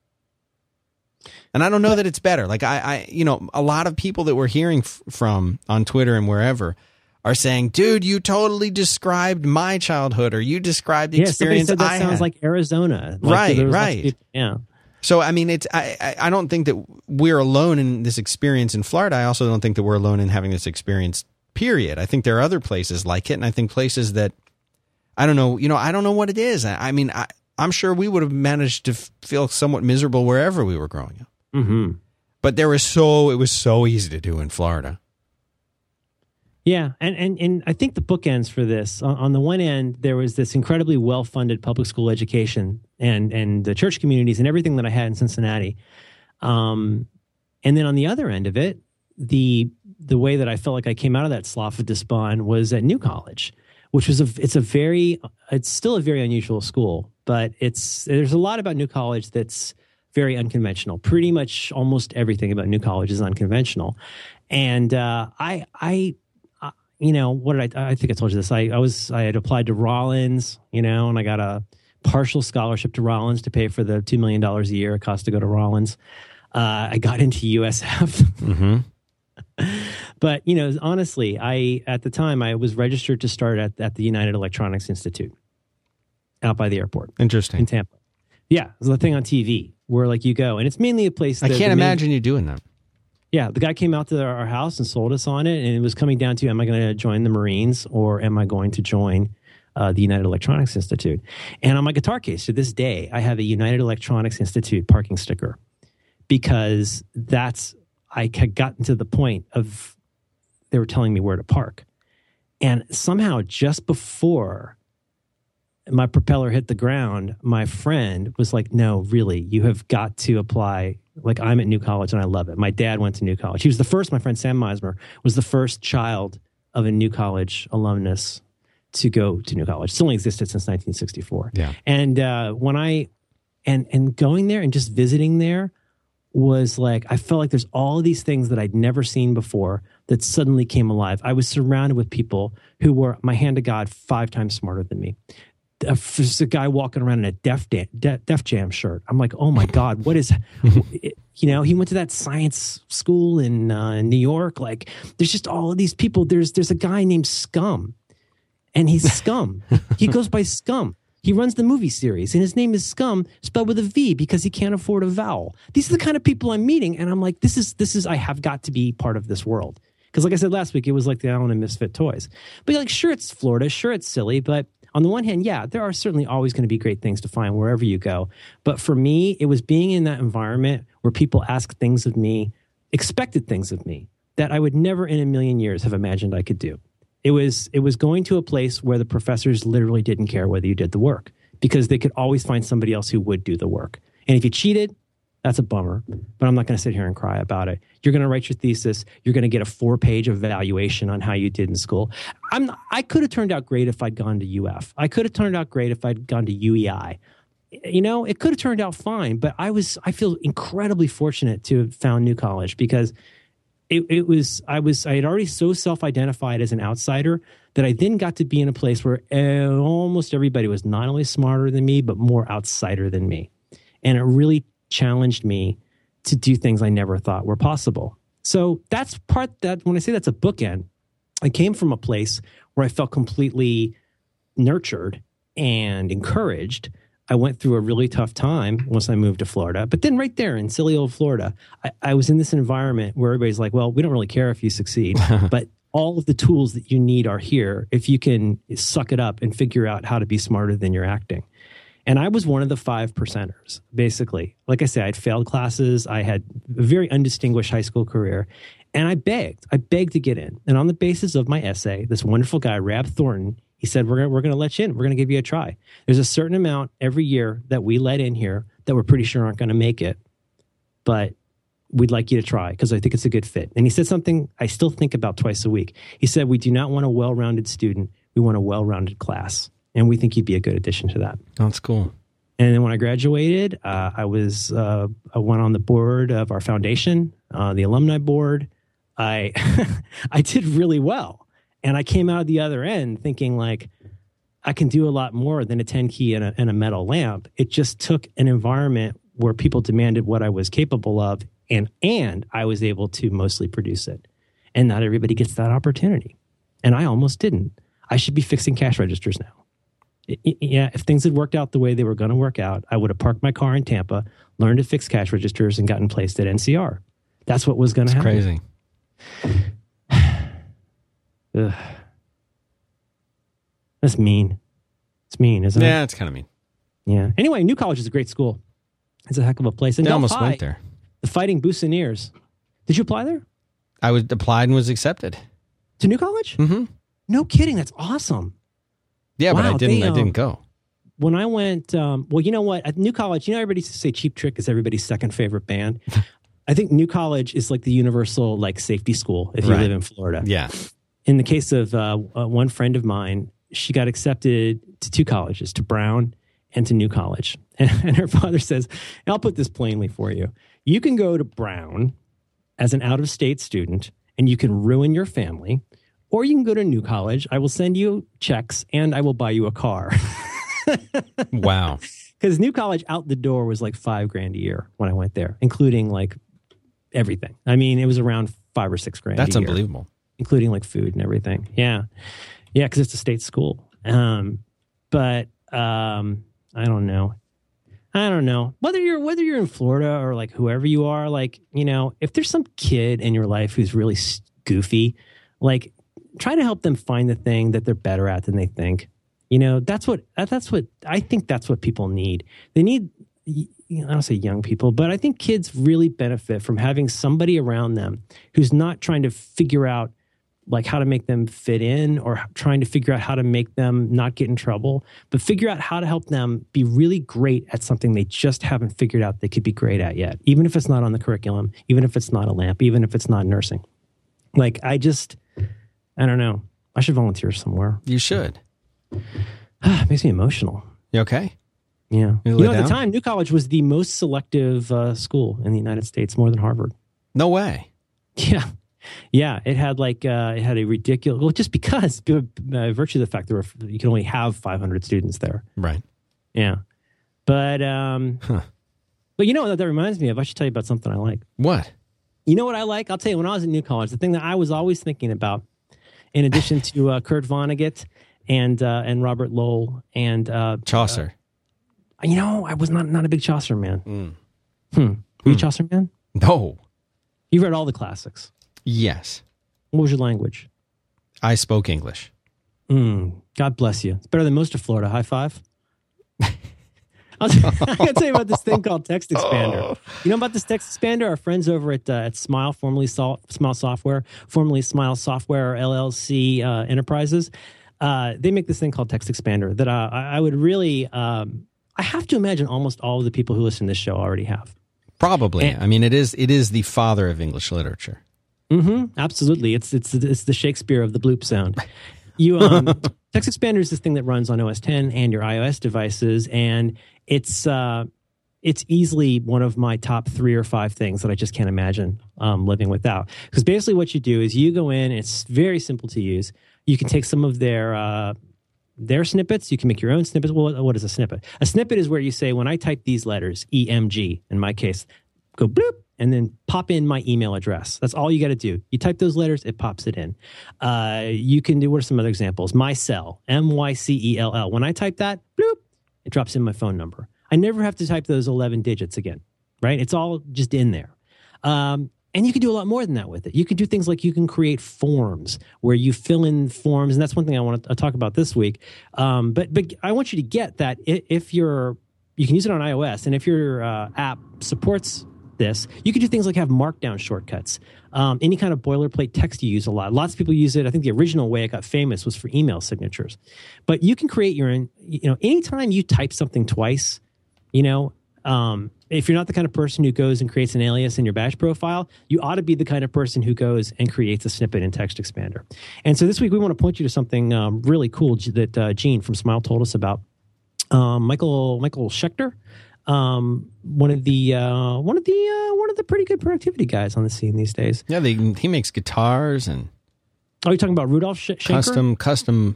And I don't know that it's better. Like, I you know, a lot of people that we're hearing from on Twitter and wherever are saying, dude, you totally described my childhood, or you described the experience I had. That sounds like Arizona. Like, right. Yeah. So, I mean, it's I don't think that we're alone in this experience in Florida. I also don't think that we're alone in having this experience, period. I think there are other places like it, and I think places that, I don't know, you know, I don't know what it is. I mean, I'm sure we would have managed to feel somewhat miserable wherever we were growing up. Mm-hmm. But it was so easy to do in Florida. Yeah, and I think the book ends for this. On the one end, there was this incredibly well-funded public school education and the church communities and everything that I had in Cincinnati. And then on the other end of it, the way that I felt like I came out of that slough of despond was at New College, which was it's still a very unusual school, but there's a lot about New College that's very unconventional. Pretty much almost everything about New College is unconventional. And you know, what did I think I told you this. I had applied to Rollins, you know, and I got a partial scholarship to Rollins to pay for the $2 million a year it cost to go to Rollins. I got into USF. Mm-hmm. But, you know, honestly, at the time I was registered to start at the United Electronics Institute out by the airport. Interesting. In Tampa. Yeah. It was the thing on TV where, like, you go, and it's mainly a place that I can't imagine you doing that. Yeah, the guy came out to our house and sold us on it, and it was coming down to, am I going to join the Marines, or am I going to join the United Electronics Institute? And on my guitar case to this day, I have a United Electronics Institute parking sticker, because I had gotten to the point of they were telling me where to park. And somehow just before my propeller hit the ground, my friend was like, no, really, you have got to apply. Like, I'm at New College and I love it. My dad went to New College. He was the first, my friend Sam Meismer was the first child of a New College alumnus to go to New College. It's only existed since 1964. Yeah. And when I And going there and just visiting there was like, I felt like there's all of these things that I'd never seen before that suddenly came alive. I was surrounded with people who were, my hand to God, 5 times smarter than me. There's a guy walking around in a Def Jam shirt. I'm like, oh my God, what is, you know, he went to that science school in New York. Like, there's just all of these people. There's a guy named Scum, and he's Scum. He goes by Scum. He runs the movie series, and his name is Scum, spelled with a V because he can't afford a vowel. These are the kind of people I'm meeting, and I'm like, this is I have got to be part of this world. Because like I said last week, it was like the Island of Misfit Toys. But like, sure, it's Florida. Sure, it's silly. But on the one hand, yeah, there are certainly always going to be great things to find wherever you go. But for me, it was being in that environment where people asked things of me, expected things of me that I would never in a million years have imagined I could do. It was going to a place where the professors literally didn't care whether you did the work because they could always find somebody else who would do the work. And if you cheated, that's a bummer, but I'm not going to sit here and cry about it. You're going to write your thesis. You're going to get a 4-page evaluation on how you did in school. I could have turned out great if I'd gone to UF. I could have turned out great if I'd gone to UEI. You know, it could have turned out fine, but I feel incredibly fortunate to have found New College because I had already so self-identified as an outsider that I then got to be in a place where almost everybody was not only smarter than me, but more outsider than me. And it really challenged me to do things I never thought were possible. So that's part that when I say that's a bookend, I came from a place where I felt completely nurtured and encouraged. I went through a really tough time once I moved to Florida. But then right there in silly old Florida, I was in this environment where everybody's like, well, we don't really care if you succeed, but all of the tools that you need are here if you can suck it up and figure out how to be smarter than you're acting. And I was one of the 5 percenters, basically. Like I said, I'd failed classes. I had a very undistinguished high school career. And I begged to get in. And on the basis of my essay, this wonderful guy, Rab Thornton, he said, we're going to let you in. We're going to give you a try. There's a certain amount every year that we let in here that we're pretty sure aren't going to make it. But we'd like you to try because I think it's a good fit. And he said something I still think about twice a week. He said, we do not want a well-rounded student. We want a well-rounded class. And we think you'd be a good addition to that. Oh, that's cool. And then when I graduated, I went on the board of our foundation, the alumni board. I did really well. And I came out the other end thinking like, I can do a lot more than a 10 key and a metal lamp. It just took an environment where people demanded what I was capable of, and I was able to mostly produce it. And not everybody gets that opportunity. And I almost didn't. I should be fixing cash registers now. Yeah, if things had worked out the way they were going to work out, I would have parked my car in Tampa, learned to fix cash registers, and gotten placed at NCR. That's what was going to happen. Crazy. Ugh. That's mean. It's mean, isn't it? Yeah, it's kind of mean. Yeah. Anyway, New College is a great school. It's a heck of a place. And I almost went there. The Fighting Buccaneers. Did you apply there? I was applied and was accepted. To New College? Mm-hmm. No kidding. That's awesome. Yeah, wow, but I didn't go. When I went, well, you know what? At New College, you know, everybody used to say Cheap Trick is everybody's second favorite band. I think New College is like the universal like safety school if you live in Florida. Yeah. In the case of one friend of mine, she got accepted to 2 colleges, to Brown and to New College. And her father says, and I'll put this plainly for you. You can go to Brown as an out-of-state student and you can ruin your family, or you can go to New College. I will send you checks and I will buy you a car. Wow. Because New College out the door was like $5,000 a year when I went there, including like everything. I mean, it was around $5,000 or $6,000 a year. That's unbelievable. Including like food and everything. Yeah. Yeah, because it's a state school. But I don't know. Whether you're in Florida or like whoever you are, like, you know, if there's some kid in your life who's really goofy, like try to help them find the thing that they're better at than they think. You know, that's what I think that's what people need. They need, you know, I don't say young people, but I think kids really benefit from having somebody around them who's not trying to figure out like how to make them fit in or trying to figure out how to make them not get in trouble, but figure out how to help them be really great at something they just haven't figured out they could be great at yet. Even if it's not on the curriculum, even if it's not a lamp, even if it's not nursing. Like, I don't know. I should volunteer somewhere. You should. It makes me emotional. You okay? Yeah. You know, at the time, New College was the most selective school in the United States, more than Harvard. No way. Yeah. Yeah. It had like, it had a ridiculous, well, just because, by virtue of the fact that you can only have 500 students there. Right. Yeah. But you know what that reminds me of? I should tell you about something I like. What? You know what I like? I'll tell you, when I was at New College, the thing that I was always thinking about, in addition to Kurt Vonnegut and Robert Lowell and... Chaucer. You know, I was not a big Chaucer man. Mm. Were you a Chaucer man? No. You read all the classics? Yes. What was your language? I spoke English. God bless you. It's better than most of Florida. High five. I gotta tell you about this thing called Text Expander. You know about this Text Expander? Our friends over at Smile, formerly Smile Software, LLC Enterprises, they make this thing called Text Expander that I would really, I have to imagine almost all of the people who listen to this show already have. Probably. And, I mean, it is the father of English literature. Mm-hmm, absolutely. It's the Shakespeare of the bloop sound. You Text Expander is this thing that runs on OS X and your iOS devices, and it's easily one of my top 3 or 5 things that I just can't imagine living without. Because basically, what you do is you go in, and it's very simple to use. You can take some of their snippets. You can make your own snippets. Well, what is a snippet? A snippet is where you say, when I type these letters, EMG, in my case, go bloop, and then pop in my email address. That's all you got to do. You type those letters, it pops it in. You can do, what are some other examples? My cell, MYCELL. When I type that, bloop, it drops in my phone number. I never have to type those 11 digits again, right? It's all just in there. And you can do a lot more than that with it. You can do things like you can create forms where you fill in forms. And that's one thing I want to talk about this week. But I want you to get that if you're, you can use it on iOS. And if your app supports this, you can do things like have markdown shortcuts. Any kind of boilerplate text you use a lot. Lots of people use it. I think the original way it got famous was for email signatures. But you can create your own, you know, anytime you type something twice, you know, if you're not the kind of person who goes and creates an alias in your Bash profile, you ought to be the kind of person who goes and creates a snippet in Text Expander. And so this week we want to point you to something really cool that Gene from Smile told us about. Michael Schechter, one of the pretty good productivity guys on the scene these days. Yeah, he makes guitars and. Oh, you're talking about Rudolph Schenker? Custom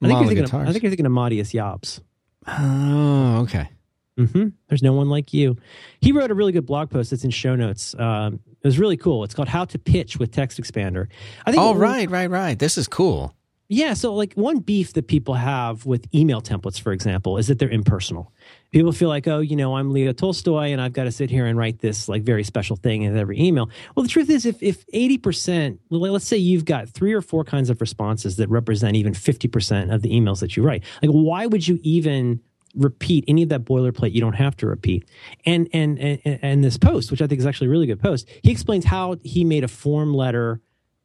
model guitars. I think you're thinking of Matias Jobs. Oh, okay. Mm-hmm. There's no one like you. He wrote a really good blog post that's in show notes. It was really cool. It's called How to Pitch with Text Expander. I think right. This is cool. Yeah, so like one beef that people have with email templates, for example, is that they're impersonal. People feel like, oh, you know, I'm Leo Tolstoy and I've got to sit here and write this like very special thing in every email. Well, the truth is if 80%, let's say you've got 3 or 4 kinds of responses that represent even 50% of the emails that you write. Like, why would you even repeat any of that boilerplate? You don't have to repeat. And this post, which I think is actually a really good post, he explains how he made a form letter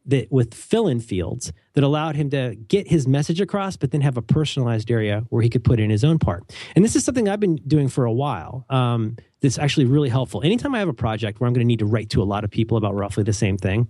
that with fill-in fields that allowed him to get his message across, but then have a personalized area where he could put in his own part. And this is something I've been doing for a while. That's actually really helpful. Anytime I have a project where I'm going to need to write to a lot of people about roughly the same thing,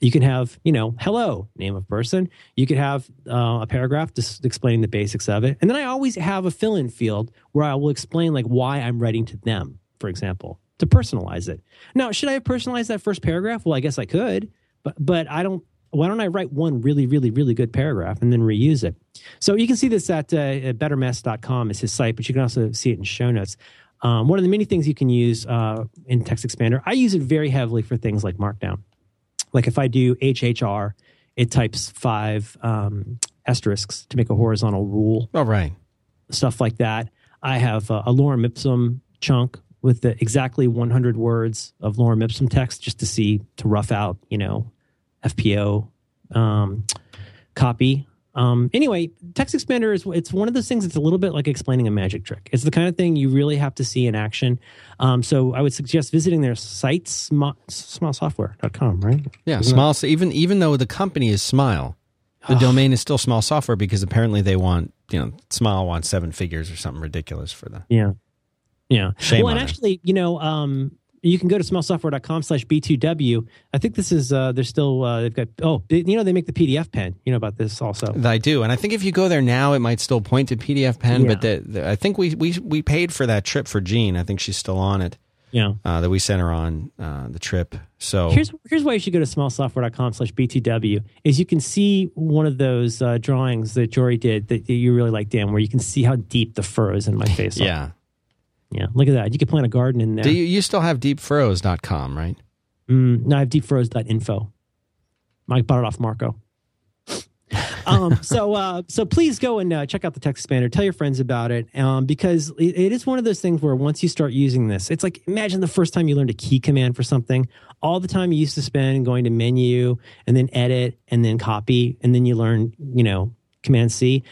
you can have, you know, hello, name of person. You could have a paragraph just explaining the basics of it. And then I always have a fill-in field where I will explain like why I'm writing to them, for example, to personalize it. Now, should I have personalized that first paragraph? Well, I guess I could. But I don't. Why don't I write one really, really, really good paragraph and then reuse it? So you can see this at bettermess.com is his site, but you can also see it in show notes. One of the many things you can use in Text Expander, I use it very heavily for things like Markdown. Like if I do HHR, it types 5 asterisks to make a horizontal rule. Oh, right. Stuff like that. I have a lorem ipsum chunk with the exactly 100 words of lorem ipsum text just to see, to rough out, you know, FPO copy. Anyway, Text Expander it's one of those things that's a little bit like explaining a magic trick. It's the kind of thing you really have to see in action. So I would suggest visiting their site, smilesoftware.com, right? Yeah, Smile. Even though the company is Smile, the domain is still Smile Software because apparently they want, you know, Smile wants 7 figures or something ridiculous for them. Yeah. Yeah. Shame well, and actually, you know, You can go to smellsoftware.com/B2W. I think this is, they're still, they've got, they make the PDF pen. You know about this also. I do. And I think if you go there now, it might still point to PDF pen, but I think we paid for that trip for Jean. I think she's still on it. Yeah. That we sent her on the trip. So here's why you should go to smallsoftware.com/BTW is you can see one of those drawings that Jory did that you really like, Dan, where you can see how deep the furrows in my face are. Yeah. Yeah. Look at that. You could plant a garden in there. Do you still have deepfurrows.com, right? No, I have deepfurrows.info. I bought it off Marco. So please go and check out the text expander. Tell your friends about it because it is one of those things where once you start using this, it's like imagine the first time you learned a key command for something. All the time you used to spend going to menu and then edit and then copy and then you learn, Command C.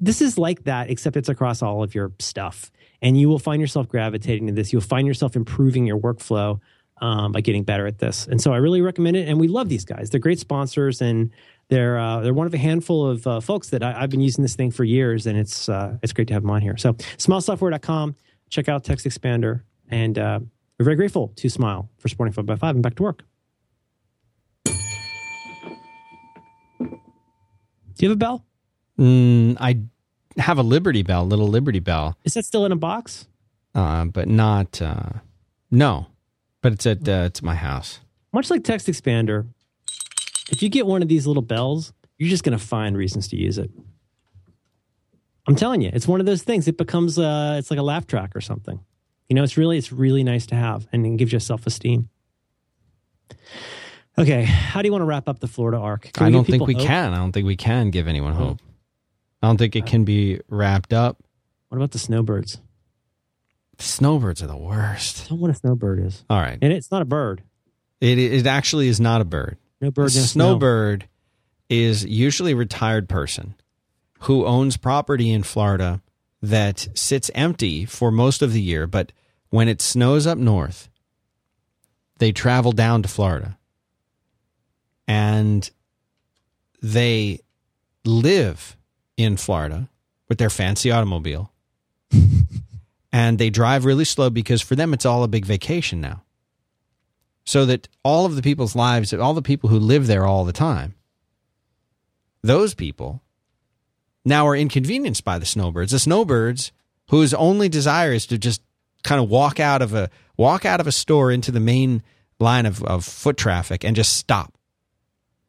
This is like that, except it's across all of your stuff. And you will find yourself gravitating to this. You'll find yourself improving your workflow by getting better at this. And so I really recommend it. And we love these guys. They're great sponsors and they're one of a handful of folks that I've been using this thing for years, and it's great to have them on here. So smallsoftware.com, check out Text Expander, and we're very grateful to Smile for supporting 5x5 and Back to Work. Do you have a bell? I have a Liberty Bell, little Liberty Bell. Is that still in a box? But not, no, but it's at my house. Much like Text Expander, if you get one of these little bells, you're just going to find reasons to use it. I'm telling you, it's one of those things. It becomes, it's like a laugh track or something. It's really nice to have, and it gives you self-esteem. Okay, how do you want to wrap up the Florida arc? I don't think we can. I don't think we can give anyone hope. I don't think it can be wrapped up. What about the snowbirds? Snowbirds are the worst. I don't know what a snowbird is. All right. And it's not a bird. It actually is not a bird. No bird, no snowbird snow. Is usually a retired person who owns property in Florida that sits empty for most of the year. But when it snows up north, they travel down to Florida and they live in Florida with their fancy automobile and they drive really slow because for them, it's all a big vacation now. So that all of the people's lives, all the people who live there all the time, those people now are inconvenienced by the snowbirds. The snowbirds, whose only desire is to just kind of walk out of a store into the main line of foot traffic and just stop.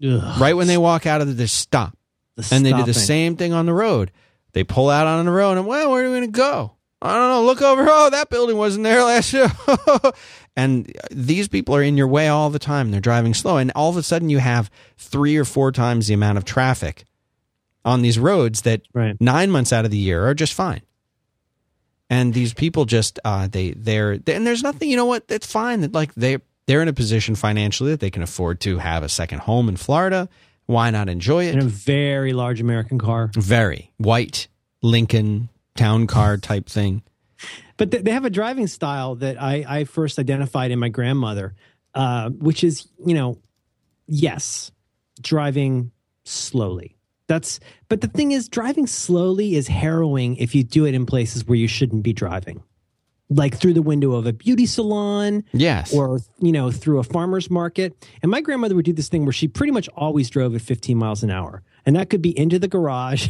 Ugh. Right when they walk out of it, they stop. They do the same thing on the road. They pull out on the road and, where are we going to go? I don't know. Look over. Oh, that building wasn't there last year. And these people are in your way all the time. They're driving slow. And all of a sudden you have 3 or 4 times the amount of traffic on these roads that 9 months out of the year are just fine. And these people just, and there's nothing, it's fine that they're in a position financially that they can afford to have a second home in Florida. Why not enjoy it? In a very large American car. Very white Lincoln town car type thing. But they have a driving style that I first identified in my grandmother, which is, driving slowly. But the thing is, driving slowly is harrowing if you do it in places where you shouldn't be driving. Like through the window of a beauty salon. Yes. Or, through a farmer's market. And my grandmother would do this thing where she pretty much always drove at 15 miles an hour. And that could be into the garage.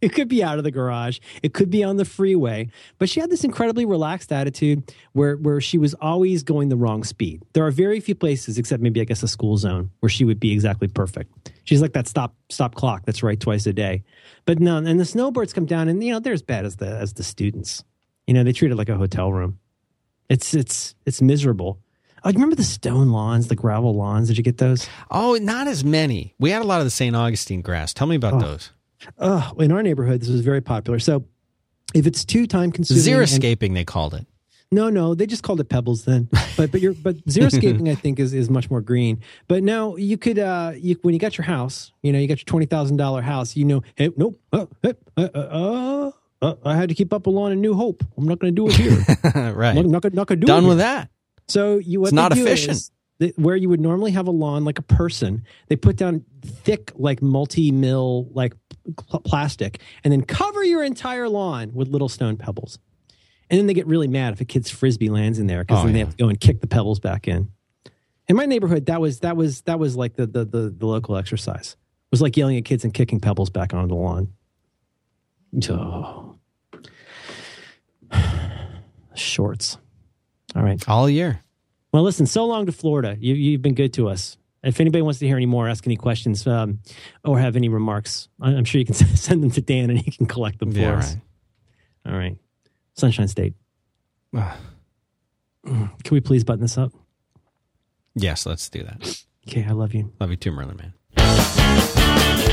It could be out of the garage. It could be on the freeway. But she had this incredibly relaxed attitude where she was always going the wrong speed. There are very few places, except maybe, I guess, a school zone, where she would be exactly perfect. She's like that stop clock that's right twice a day. But no, and the snowbirds come down, and, they're as bad as the students. They treat it like a hotel room. It's miserable. Oh, do you remember the stone lawns, the gravel lawns? Did you get those? Oh, not as many. We had a lot of the St. Augustine grass. Tell me about those. In our neighborhood, this was very popular. So if it's too time-consuming... Xeriscaping, they called it. No, they just called it pebbles then. But xeriscaping, I think, is much more green. But no, you could, when you got your house, you got your $20,000 house, I had to keep up a lawn in New Hope. I'm not going to do it here. Right. Not going to do it. Done with that. So it's not efficient. Where you would normally have a lawn like a person, they put down thick, like multi-mill, like plastic, and then cover your entire lawn with little stone pebbles. And then they get really mad if a kid's Frisbee lands in there, because then they have to go and kick the pebbles back in. In my neighborhood, that was like the local exercise. It was like yelling at kids and kicking pebbles back onto the lawn. Oh. Shorts. All right. All year. Well, listen, so long to Florida. You've been good to us. If anybody wants to hear any more, ask any questions or have any remarks, I'm sure you can send them to Dan and he can collect them for us. Right. All right. Sunshine State. Can we please button this up? Yes, let's do that. Okay, I love you. Love you too, Merlin Man.